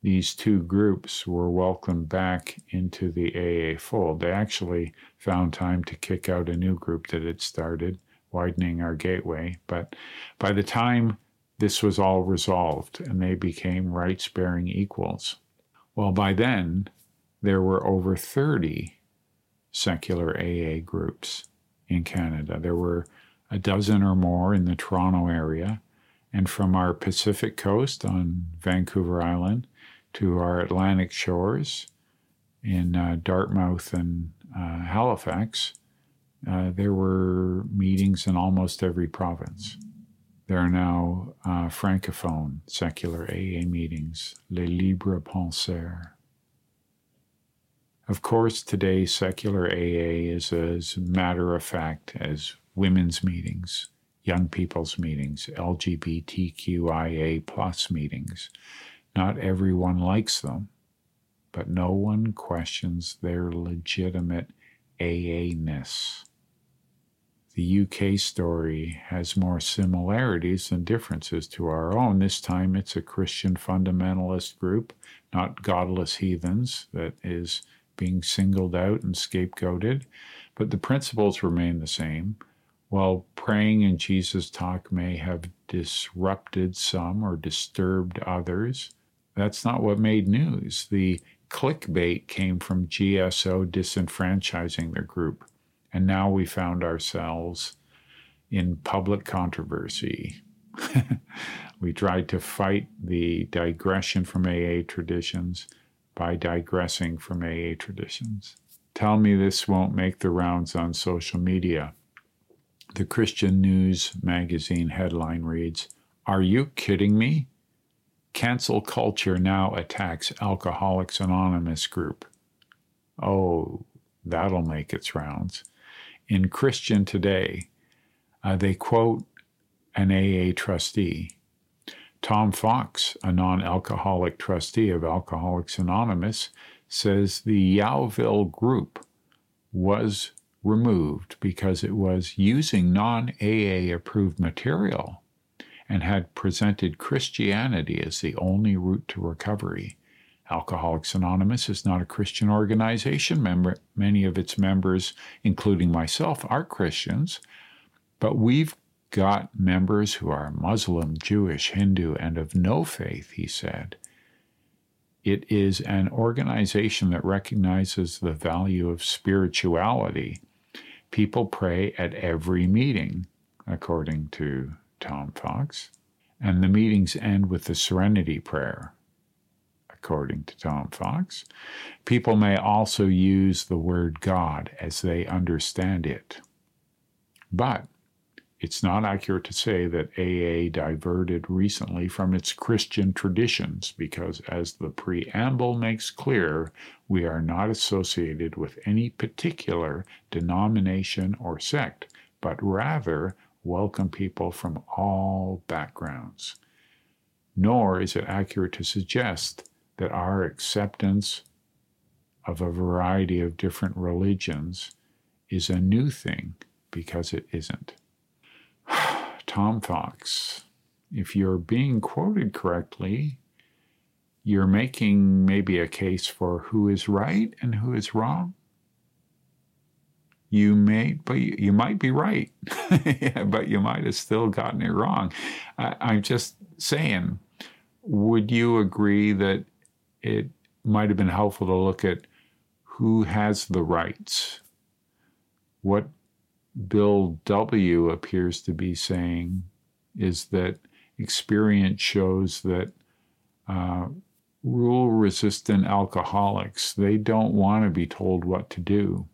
these two groups were welcomed back into the A A fold, they actually found time to kick out a new group that had started, widening our gateway. But by the time this was all resolved and they became rights-bearing equals, well, by then, there were over thirty secular A A groups in Canada. There were a dozen or more in the Toronto area, and from our Pacific coast on Vancouver Island to our Atlantic shores in uh, Dartmouth and uh, Halifax, uh, there were meetings in almost every province. There are now uh, Francophone secular A A meetings, Les Libres Penseurs. Of course, today secular A A is as matter-of-fact as women's meetings, young people's meetings, L G B T Q I A plus meetings. Not everyone likes them, but no one questions their legitimate A A-ness. The U K story has more similarities than differences to our own. This time it's a Christian fundamentalist group, not godless heathens, that is being singled out and scapegoated. But the principles remain the same. While praying and Jesus talk may have disrupted some or disturbed others, that's not what made news. The clickbait came from G S O disenfranchising their group. And now we found ourselves in public controversy. We tried to fight the digression from A A traditions by digressing from A A traditions. Tell me this won't make the rounds on social media. The Christian News magazine headline reads, "Are you kidding me? Cancel culture now attacks Alcoholics Anonymous group." Oh, that'll make its rounds. In Christian Today, uh, they quote an A A trustee. Tom Fox, a non-alcoholic trustee of Alcoholics Anonymous, says the Yowville group was removed because it was using non-A A approved material and had presented Christianity as the only route to recovery. Alcoholics Anonymous is not a Christian organization. Member, many of its members, including myself, are Christians, but we've got members who are Muslim, Jewish, Hindu, and of no faith, he said. It is an organization that recognizes the value of spirituality. People pray at every meeting, according to Tom Fox, and the meetings end with the Serenity Prayer, according to Tom Fox. People may also use the word God as they understand it. But it's not accurate to say that A A diverted recently from its Christian traditions because, as the preamble makes clear, we are not associated with any particular denomination or sect, but rather welcome people from all backgrounds. Nor is it accurate to suggest that our acceptance of a variety of different religions is a new thing, because it isn't. Tom Fox, if you're being quoted correctly, you're making maybe a case for who is right and who is wrong. You may, but you might be right, yeah, but you might have still gotten it wrong. I, I'm just saying, would you agree that it might have been helpful to look at who has the rights? What Bill W. appears to be saying is that experience shows that uh, rule-resistant alcoholics, they don't want to be told what to do.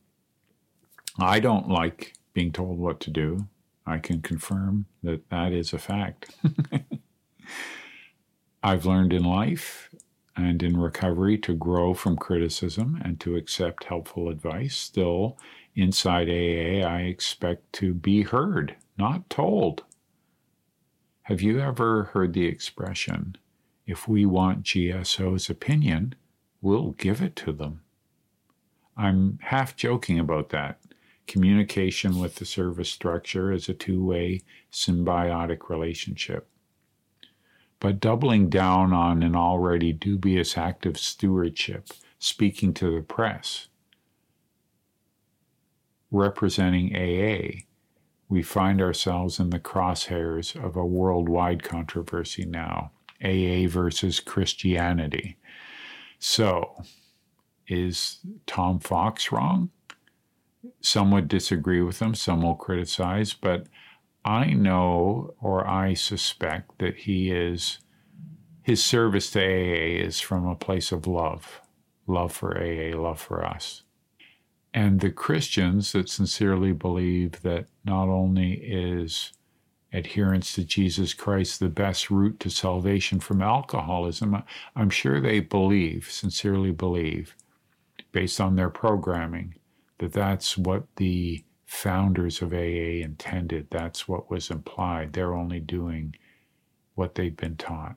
I don't like being told what to do. I can confirm that that is a fact. I've learned in life and in recovery to grow from criticism and to accept helpful advice. Still, inside A A, I expect to be heard, not told. Have you ever heard the expression, if we want G S O's opinion, we'll give it to them? I'm half joking about that. Communication with the service structure is a two-way symbiotic relationship. But doubling down on an already dubious act of stewardship, speaking to the press, representing A A, we find ourselves in the crosshairs of a worldwide controversy now, A A versus Christianity. So, is Tom Fox wrong? Some would disagree with him, some will criticize, but I know, or I suspect, that he is, his service to A A is from a place of love, love for A A, love for us. And the Christians that sincerely believe that not only is adherence to Jesus Christ the best route to salvation from alcoholism, I'm sure they believe, sincerely believe, based on their programming, that that's what the founders of A A intended. That's what was implied. They're only doing what they've been taught.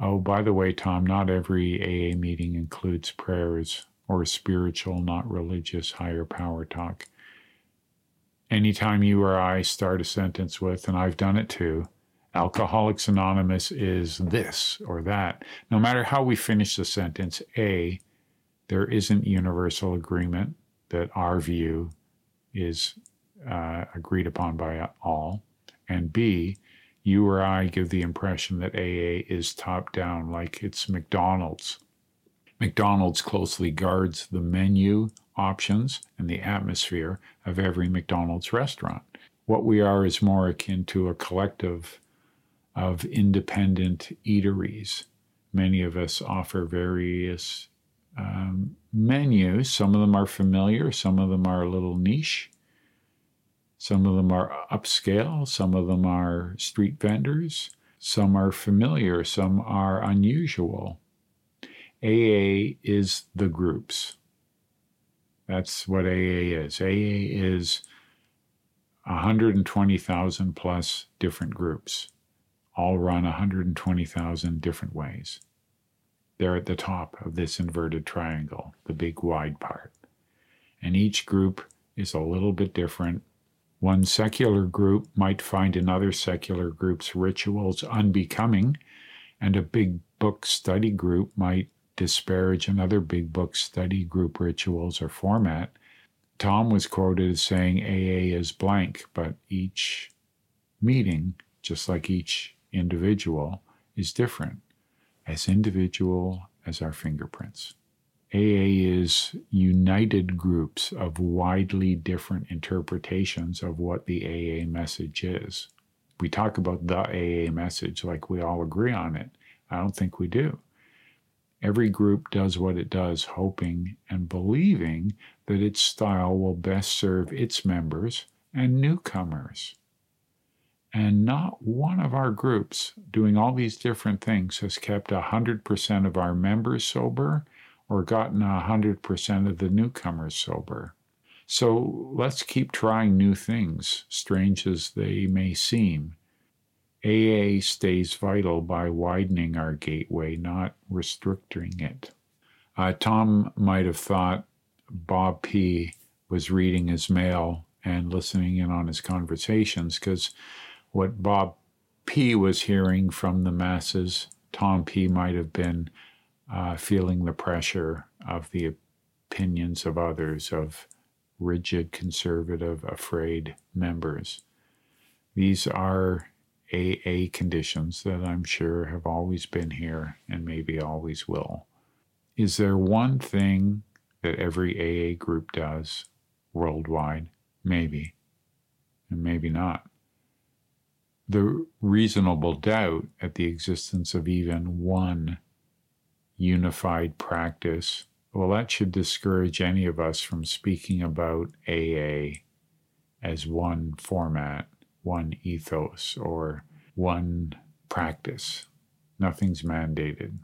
Oh, by the way, Tom, not every A A meeting includes prayers or spiritual, not religious, higher power talk. Anytime you or I start a sentence with, and I've done it too, Alcoholics Anonymous is this or that. No matter how we finish the sentence, A, there isn't universal agreement that our view is uh, agreed upon by all. And B, you or I give the impression that A A is top down, like it's McDonald's. McDonald's closely guards the menu options and the atmosphere of every McDonald's restaurant. What we are is more akin to a collective of independent eateries. Many of us offer various um, menus. Some of them are familiar, some of them are a little niche, some of them are upscale, some of them are street vendors, some are familiar, some are unusual. A A is the groups. That's what A A is. A A is one hundred twenty thousand plus different groups, all run one hundred twenty thousand different ways. They're at the top of this inverted triangle, the big wide part. And each group is a little bit different. One secular group might find another secular group's rituals unbecoming, and a Big Book study group might disparage another Big Book study group rituals or format. Tom was quoted as saying A A is blank, but each meeting, just like each individual, is different, as individual as our fingerprints. A A is united groups of widely different interpretations of what the A A message is. We talk about the A A message like we all agree on it. I don't think we do. Every group does what it does, hoping and believing that its style will best serve its members and newcomers. And not one of our groups, doing all these different things, has kept one hundred percent of our members sober or gotten one hundred percent of the newcomers sober. So let's keep trying new things, strange as they may seem. A A stays vital by widening our gateway, not restricting it. Uh, Tom might have thought Bob P. was reading his mail and listening in on his conversations, because what Bob P. was hearing from the masses, Tom P. might have been uh, feeling the pressure of the opinions of others, of rigid, conservative, afraid members. These are A A conditions that I'm sure have always been here and maybe always will. Is there one thing that every A A group does worldwide? Maybe, and maybe not. The reasonable doubt at the existence of even one unified practice, well, that should discourage any of us from speaking about A A as one format, one ethos, or one practice. Nothing's mandated.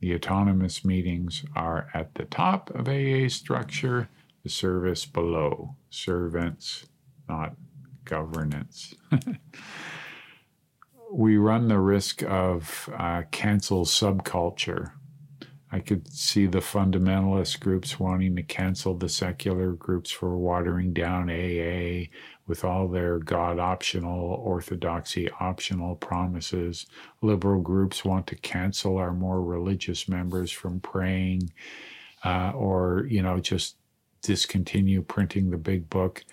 The autonomous meetings are at the top of A A structure, the service below. Servants, not governance. We run the risk of uh, cancel subculture. I could see the fundamentalist groups wanting to cancel the secular groups for watering down A A with all their God-optional, orthodoxy-optional promises. Liberal groups want to cancel our more religious members from praying uh, or, you know, just discontinue printing the Big Book.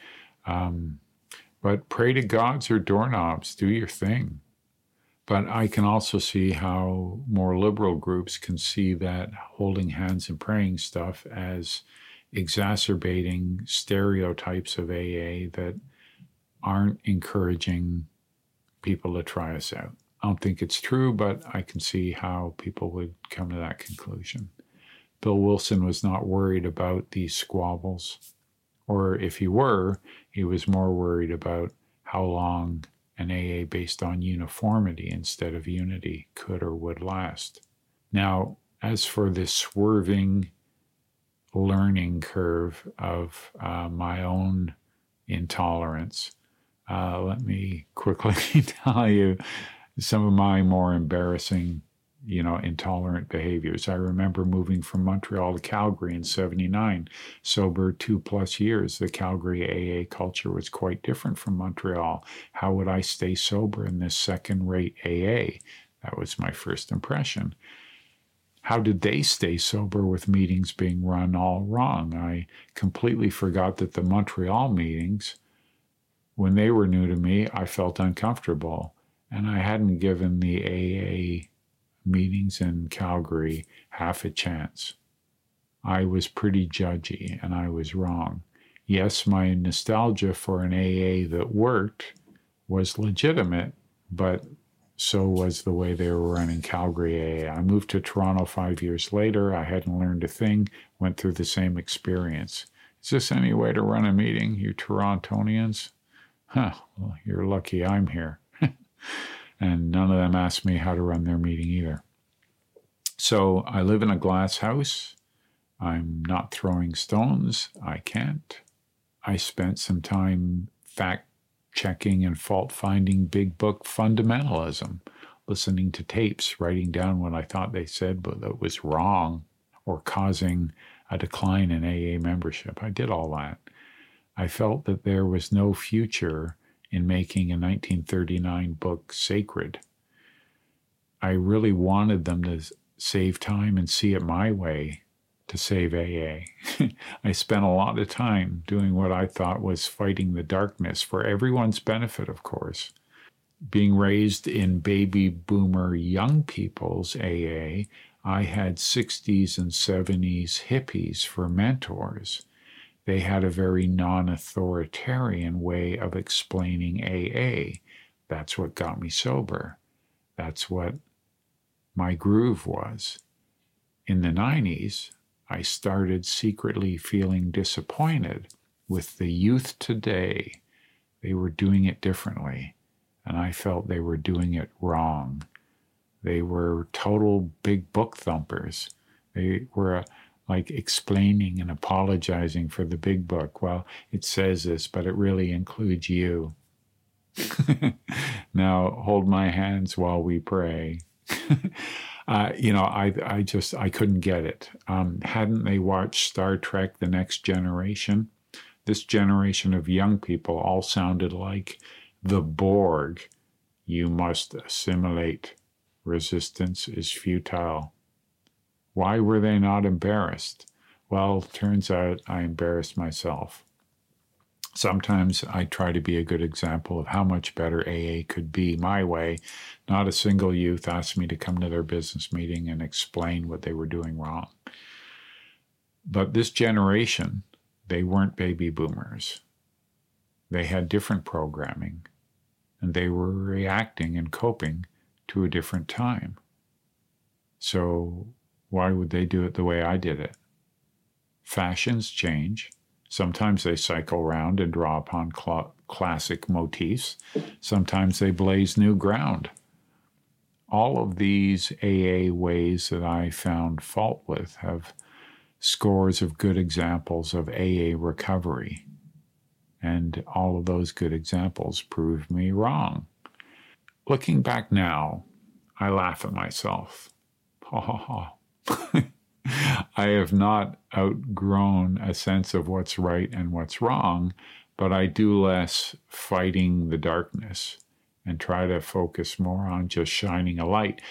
Um, but pray to gods or doorknobs. Do your thing. But I can also see how more liberal groups can see that holding hands and praying stuff as exacerbating stereotypes of A A that aren't encouraging people to try us out. I don't think it's true, but I can see how people would come to that conclusion. Bill Wilson was not worried about these squabbles, or if he were, he was more worried about how long an A A based on uniformity instead of unity could or would last. Now, as for this swerving learning curve of uh, my own intolerance, uh, let me quickly tell you some of my more embarrassing, you know, intolerant behaviors. I remember moving from Montreal to Calgary in seventy-nine, sober two plus years. The Calgary A A culture was quite different from Montreal. How would I stay sober in this second-rate A A? That was my first impression. How did they stay sober with meetings being run all wrong? I completely forgot that the Montreal meetings, when they were new to me, I felt uncomfortable, and I hadn't given the A A meetings in Calgary half a chance. I was pretty judgy, and I was wrong. Yes, my nostalgia for an A A that worked was legitimate, but so was the way they were running Calgary A A. I moved to Toronto five years later. I hadn't learned a thing, went through the same experience. Is this any way to run a meeting, you Torontonians? Huh, well, you're lucky I'm here. And none of them asked me how to run their meeting either. So I live in a glass house. I'm not throwing stones. I can't. I spent some time fact-checking and fault-finding Big Book fundamentalism, listening to tapes, writing down what I thought they said but that was wrong or causing a decline in A A membership. I did all that. I felt that there was no future in making a nineteen thirty-nine book sacred. I really wanted them to save time and see it my way to save A A. I spent a lot of time doing what I thought was fighting the darkness for everyone's benefit, of course. Being raised in baby boomer young people's A A, I had sixties and seventies hippies for mentors. They had a very non-authoritarian way of explaining A A. That's what got me sober. That's what my groove was. In the nineties, I started secretly feeling disappointed with the youth today. They were doing it differently, and I felt they were doing it wrong. They were total big book thumpers. They were a like explaining and apologizing for the Big Book. Well, it says this, but it really includes you. Now, hold my hands while we pray. uh, you know, I I just, I couldn't get it. Um, hadn't they watched Star Trek The Next Generation? This generation of young people all sounded like the Borg. You must assimilate. Resistance is futile. Why were they not embarrassed? Well, turns out I embarrassed myself. Sometimes I try to be a good example of how much better A A could be my way. Not a single youth asked me to come to their business meeting and explain what they were doing wrong. But this generation, they weren't baby boomers. They had different programming, and they were reacting and coping to a different time. So why would they do it the way I did it? Fashions change. Sometimes they cycle around and draw upon cl- classic motifs. Sometimes they blaze new ground. all of these A A ways that I found fault with have scores of good examples of A A recovery. And all of those good examples proved me wrong. Looking back now, I laugh at myself. Ha ha ha. I have not outgrown a sense of what's right and what's wrong, but I do less fighting the darkness and try to focus more on just shining a light.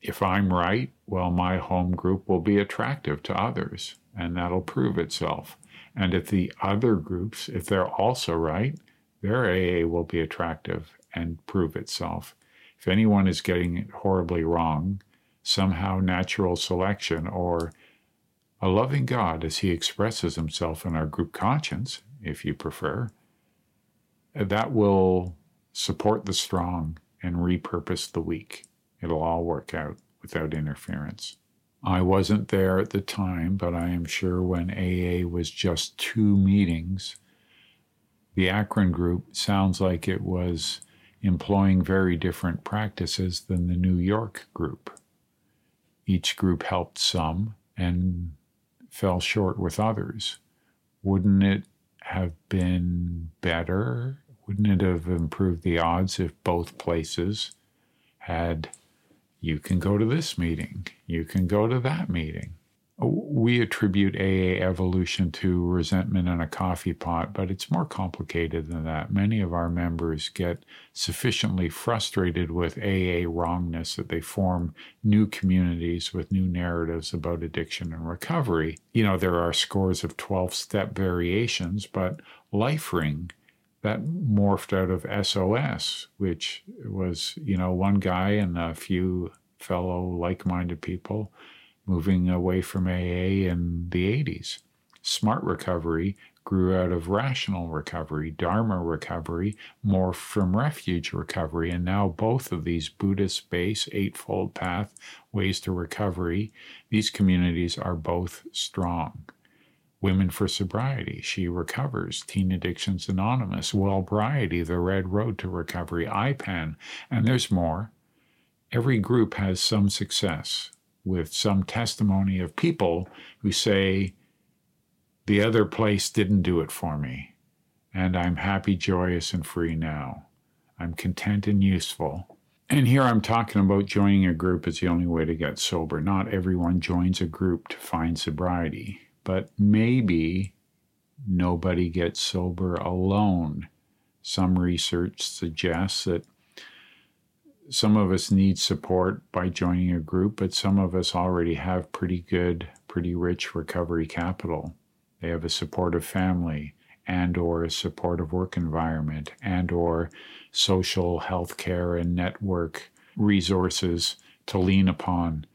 If I'm right, well, my home group will be attractive to others, and that'll prove itself. And if the other groups, if they're also right, their A A will be attractive and prove itself. If anyone is getting it horribly wrong, somehow natural selection or a loving God, as he expresses himself in our group conscience, if you prefer, that will support the strong and repurpose the weak. It'll all work out without interference. I wasn't there at the time, but I am sure when A A was just two meetings, the Akron group sounds like it was employing very different practices than the New York group. Each group helped some and fell short with others. Wouldn't it have been better? Wouldn't it have improved the odds if both places had, you can go to this meeting, you can go to that meeting? We attribute A A evolution to resentment and a coffee pot, but it's more complicated than that. Many of our members get sufficiently frustrated with A A wrongness that they form new communities with new narratives about addiction and recovery. You know, there are scores of twelve-step variations, but LifeRing, that morphed out of S O S, which was, you know, one guy and a few fellow like-minded people moving away from A A in the eighties. Smart recovery grew out of rational recovery. Dharma recovery morphed from refuge recovery. And now both of these Buddhist-based Eightfold Path ways to recovery, these communities are both strong. Women for Sobriety, She Recovers, Teen Addictions Anonymous, Wellbriety, The Red Road to Recovery, I P A N, and there's more. Every group has some success, with some testimony of people who say, the other place didn't do it for me, and I'm happy, joyous, and free now. I'm content and useful. And here I'm talking about joining a group is the only way to get sober. Not everyone joins a group to find sobriety, but maybe nobody gets sober alone. Some research suggests that some of us need support by joining a group, but some of us already have pretty good, pretty rich recovery capital. They have a supportive family and or a supportive work environment and or social health care and network resources to lean upon.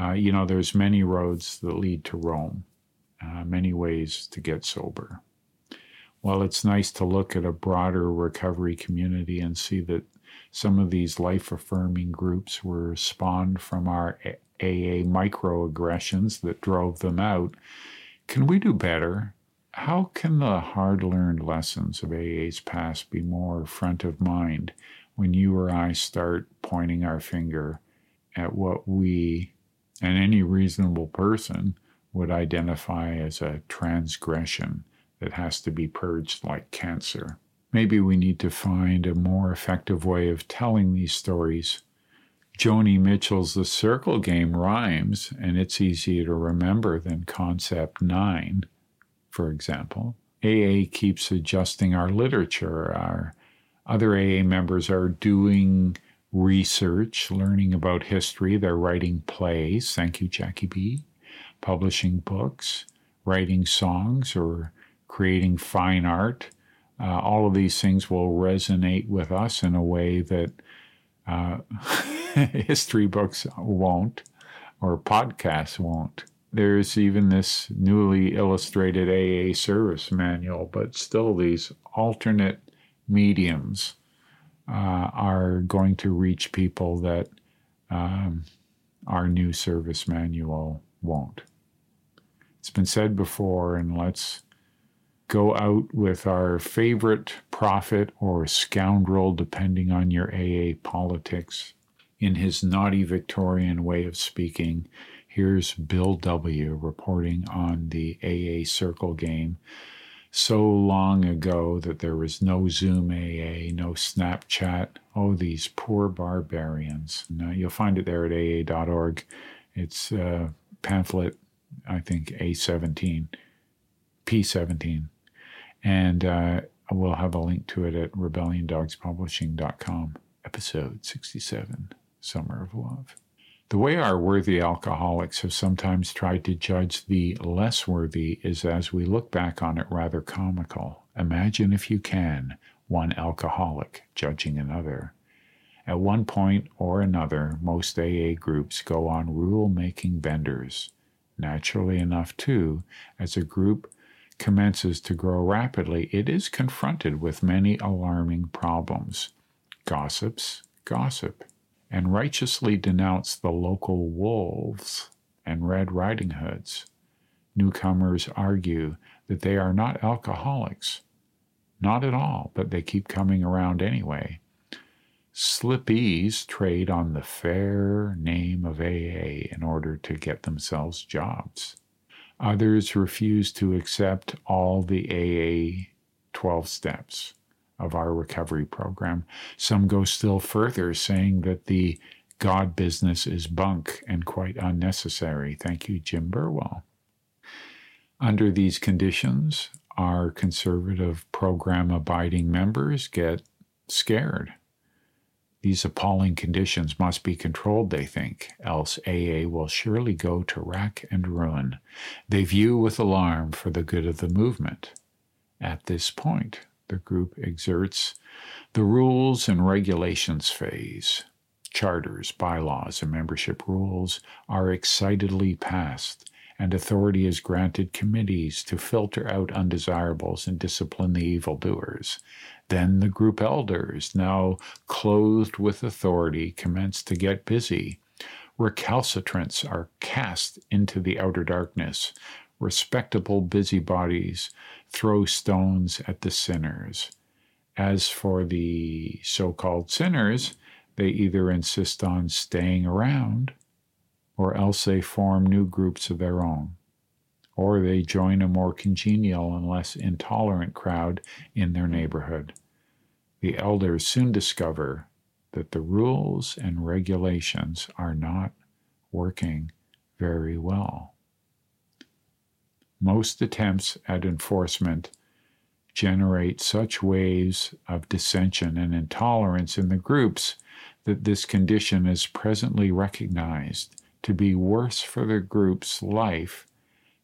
Uh, you know, there's many roads that lead to Rome, uh, many ways to get sober. Well, it's nice to look at a broader recovery community and see that some of these life-affirming groups were spawned from our A A microaggressions that drove them out. Can we do better? How can the hard-learned lessons of A A's past be more front of mind when you or I start pointing our finger at what we, and any reasonable person, would identify as a transgression that has to be purged like cancer? Maybe we need to find a more effective way of telling these stories. Joni Mitchell's The Circle Game rhymes, and it's easier to remember than Concept nine, for example. A A keeps adjusting our literature. Our other A A members are doing research, learning about history. They're writing plays, thank you, Jackie B., publishing books, writing songs, or creating fine art. Uh, all of these things will resonate with us in a way that uh, history books won't or podcasts won't. There's even this newly illustrated A A service manual, but still these alternate mediums uh, are going to reach people that um, our new service manual won't. It's been said before, and let's go out with our favorite prophet or scoundrel, depending on your A A politics. in his naughty Victorian way of speaking. Here's Bill W. reporting on the A A circle game so long ago that there was no Zoom A A, no Snapchat. Oh, these poor barbarians. Now, you'll find it there at A A dot org. It's uh, pamphlet, I think, A seventeen, P seventeen. And uh, we'll have a link to it at rebellion dogs publishing dot com, episode sixty-seven, Summer of Love. The way our worthy alcoholics have sometimes tried to judge the less worthy is, as we look back on it, rather comical. Imagine, if you can, one alcoholic judging another. At one point or another, most A A groups go on rule-making benders. Naturally enough, too, as a group commences to grow rapidly, it is confronted with many alarming problems. Gossips gossip and righteously denounce the local wolves and Red Riding Hoods. Newcomers argue that they are not alcoholics. Not at all, but they keep coming around anyway. Slippies trade on the fair name of A A in order to get themselves jobs. Others refuse to accept all the A A twelve steps of our recovery program. Some go still further, saying that the God business is bunk and quite unnecessary. Thank you, Jim Burwell. Under these conditions, our conservative program-abiding members get scared. These appalling conditions must be controlled, they think, else A A will surely go to rack and ruin. They view with alarm for the good of the movement. At this point, the group exerts the rules and regulations phase. Charters, bylaws, and membership rules are excitedly passed, and authority is granted committees to filter out undesirables and discipline the evildoers. Then the group elders, now clothed with authority, commence to get busy. Recalcitrants are cast into the outer darkness. Respectable busybodies throw stones at the sinners. As for the so-called sinners, they either insist on staying around, or else they form new groups of their own, or they join a more congenial and less intolerant crowd in their neighborhood. The elders soon discover that the rules and regulations are not working very well. Most attempts at enforcement generate such waves of dissension and intolerance in the groups that this condition is presently recognized to be worse for the group's life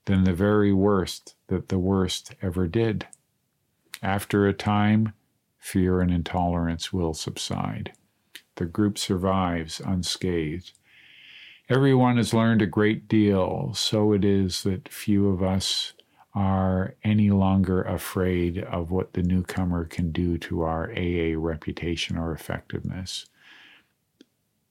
than the very worst that the worst ever did. After a time, fear and intolerance will subside. The group survives unscathed. Everyone has learned a great deal, so it is that few of us are any longer afraid of what the newcomer can do to our A A reputation or effectiveness.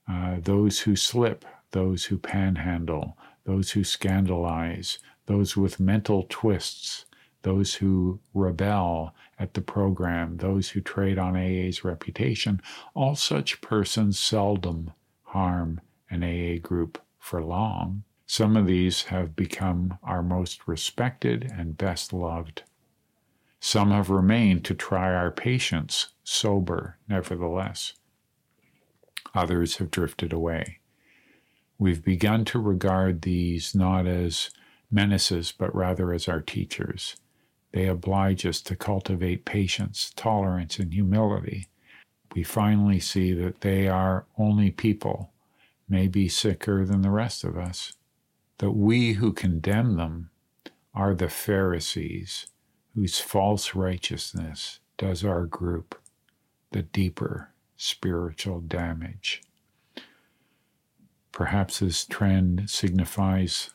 Uh, those who slip, those who panhandle, those who scandalize, those with mental twists, those who rebel at the program, those who trade on A A's reputation, all such persons seldom harm an A A group for long. Some of these have become our most respected and best loved. Some have remained to try our patience, sober nevertheless. Others have drifted away. We've begun to regard these not as menaces, but rather as our teachers. They oblige us to cultivate patience, tolerance, and humility. We finally see that they are only people, may be sicker than the rest of us, that we who condemn them are the Pharisees, whose false righteousness does our group the deeper spiritual damage. Perhaps this trend signifies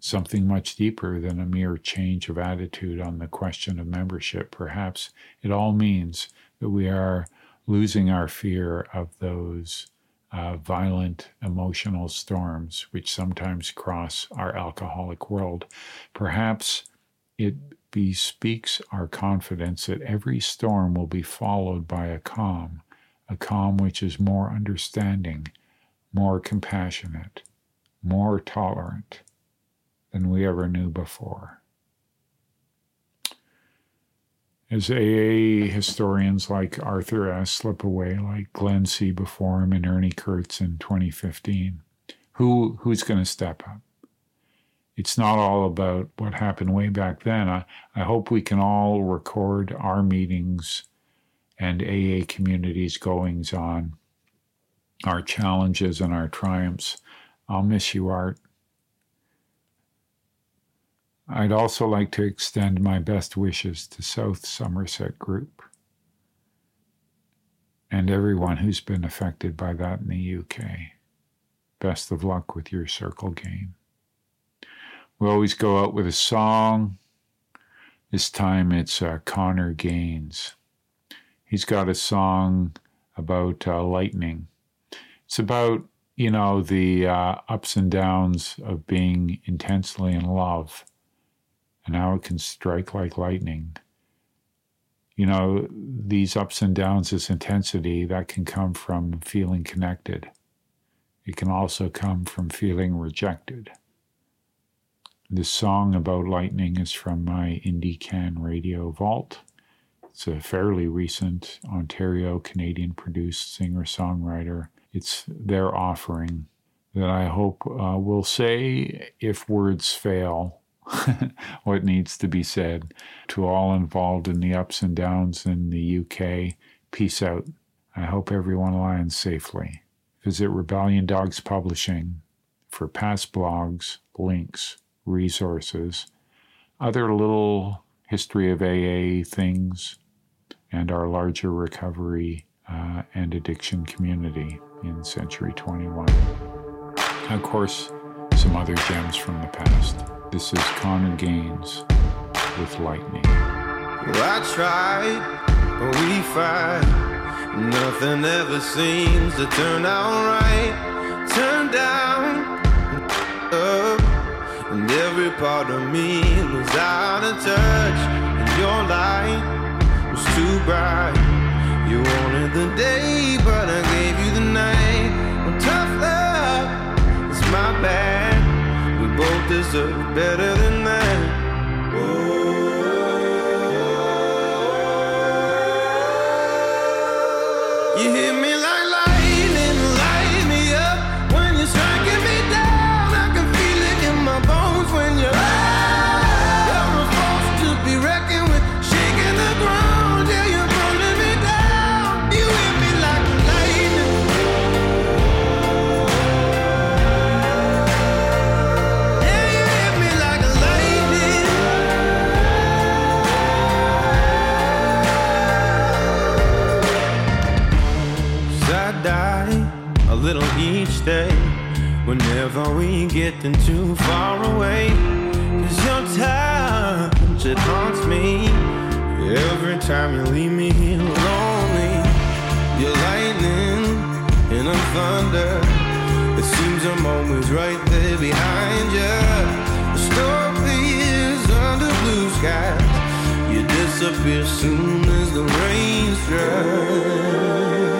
something much deeper than a mere change of attitude on the question of membership. Perhaps it all means that we are losing our fear of those Uh, violent emotional storms which sometimes cross our alcoholic world. Perhaps it bespeaks our confidence that every storm will be followed by a calm, a calm which is more understanding, more compassionate, more tolerant than we ever knew before. As A A historians like Arthur S. slip away, like Glenn C. before him and Ernie Kurtz in twenty fifteen, who who's going to step up? It's not all about what happened way back then. I, I hope we can all record our meetings and A A communities' goings-on, our challenges and our triumphs. I'll miss you, Art. I'd also like to extend my best wishes to South Somerset Group and everyone who's been affected by that in the U K. Best of luck with your circle game. We always go out with a song. This time it's uh, Connor Gaines. He's got a song about uh, lightning. It's about, you know, the uh, ups and downs of being intensely in love and how it can strike like lightning. You know, these ups and downs, this intensity, that can come from feeling connected. It can also come from feeling rejected. This song about lightning is from my Indie Can Radio Vault. It's a fairly recent Ontario Canadian-produced singer-songwriter. It's their offering that I hope uh, will say, if words fail, what needs to be said. To all involved in the ups and downs in the U K, peace out. I hope everyone lands safely. Visit Rebellion Dogs Publishing for past blogs, links, resources, other little history of A A things, and our larger recovery uh, and addiction community in Century twenty-one. Of course, some other gems from the past. This is Connor Gaines with Lightning. Well, I tried, but we fight. Nothing ever seems to turn out right. Turn down, up, and every part of me was out of touch. And your light was too bright. You wanted the day, but I gave you the night. Well, tough love, it's my bad. Both deserve better than that. Whoa. You hit me like lightning, light me up. When you're striking me down, I can feel it in my bones. When you're out, you're a force to be reckoned with. Shaking the ground, yeah, you're pulling me down. You hit me like lightning. Little each day, whenever we getting too far away, 'cause your touch, it haunts me. Every time you leave me here lonely, you're lightning and I'm thunder. It seems I'm always right there behind you. The story is under blue skies. You disappear soon as the rains dry.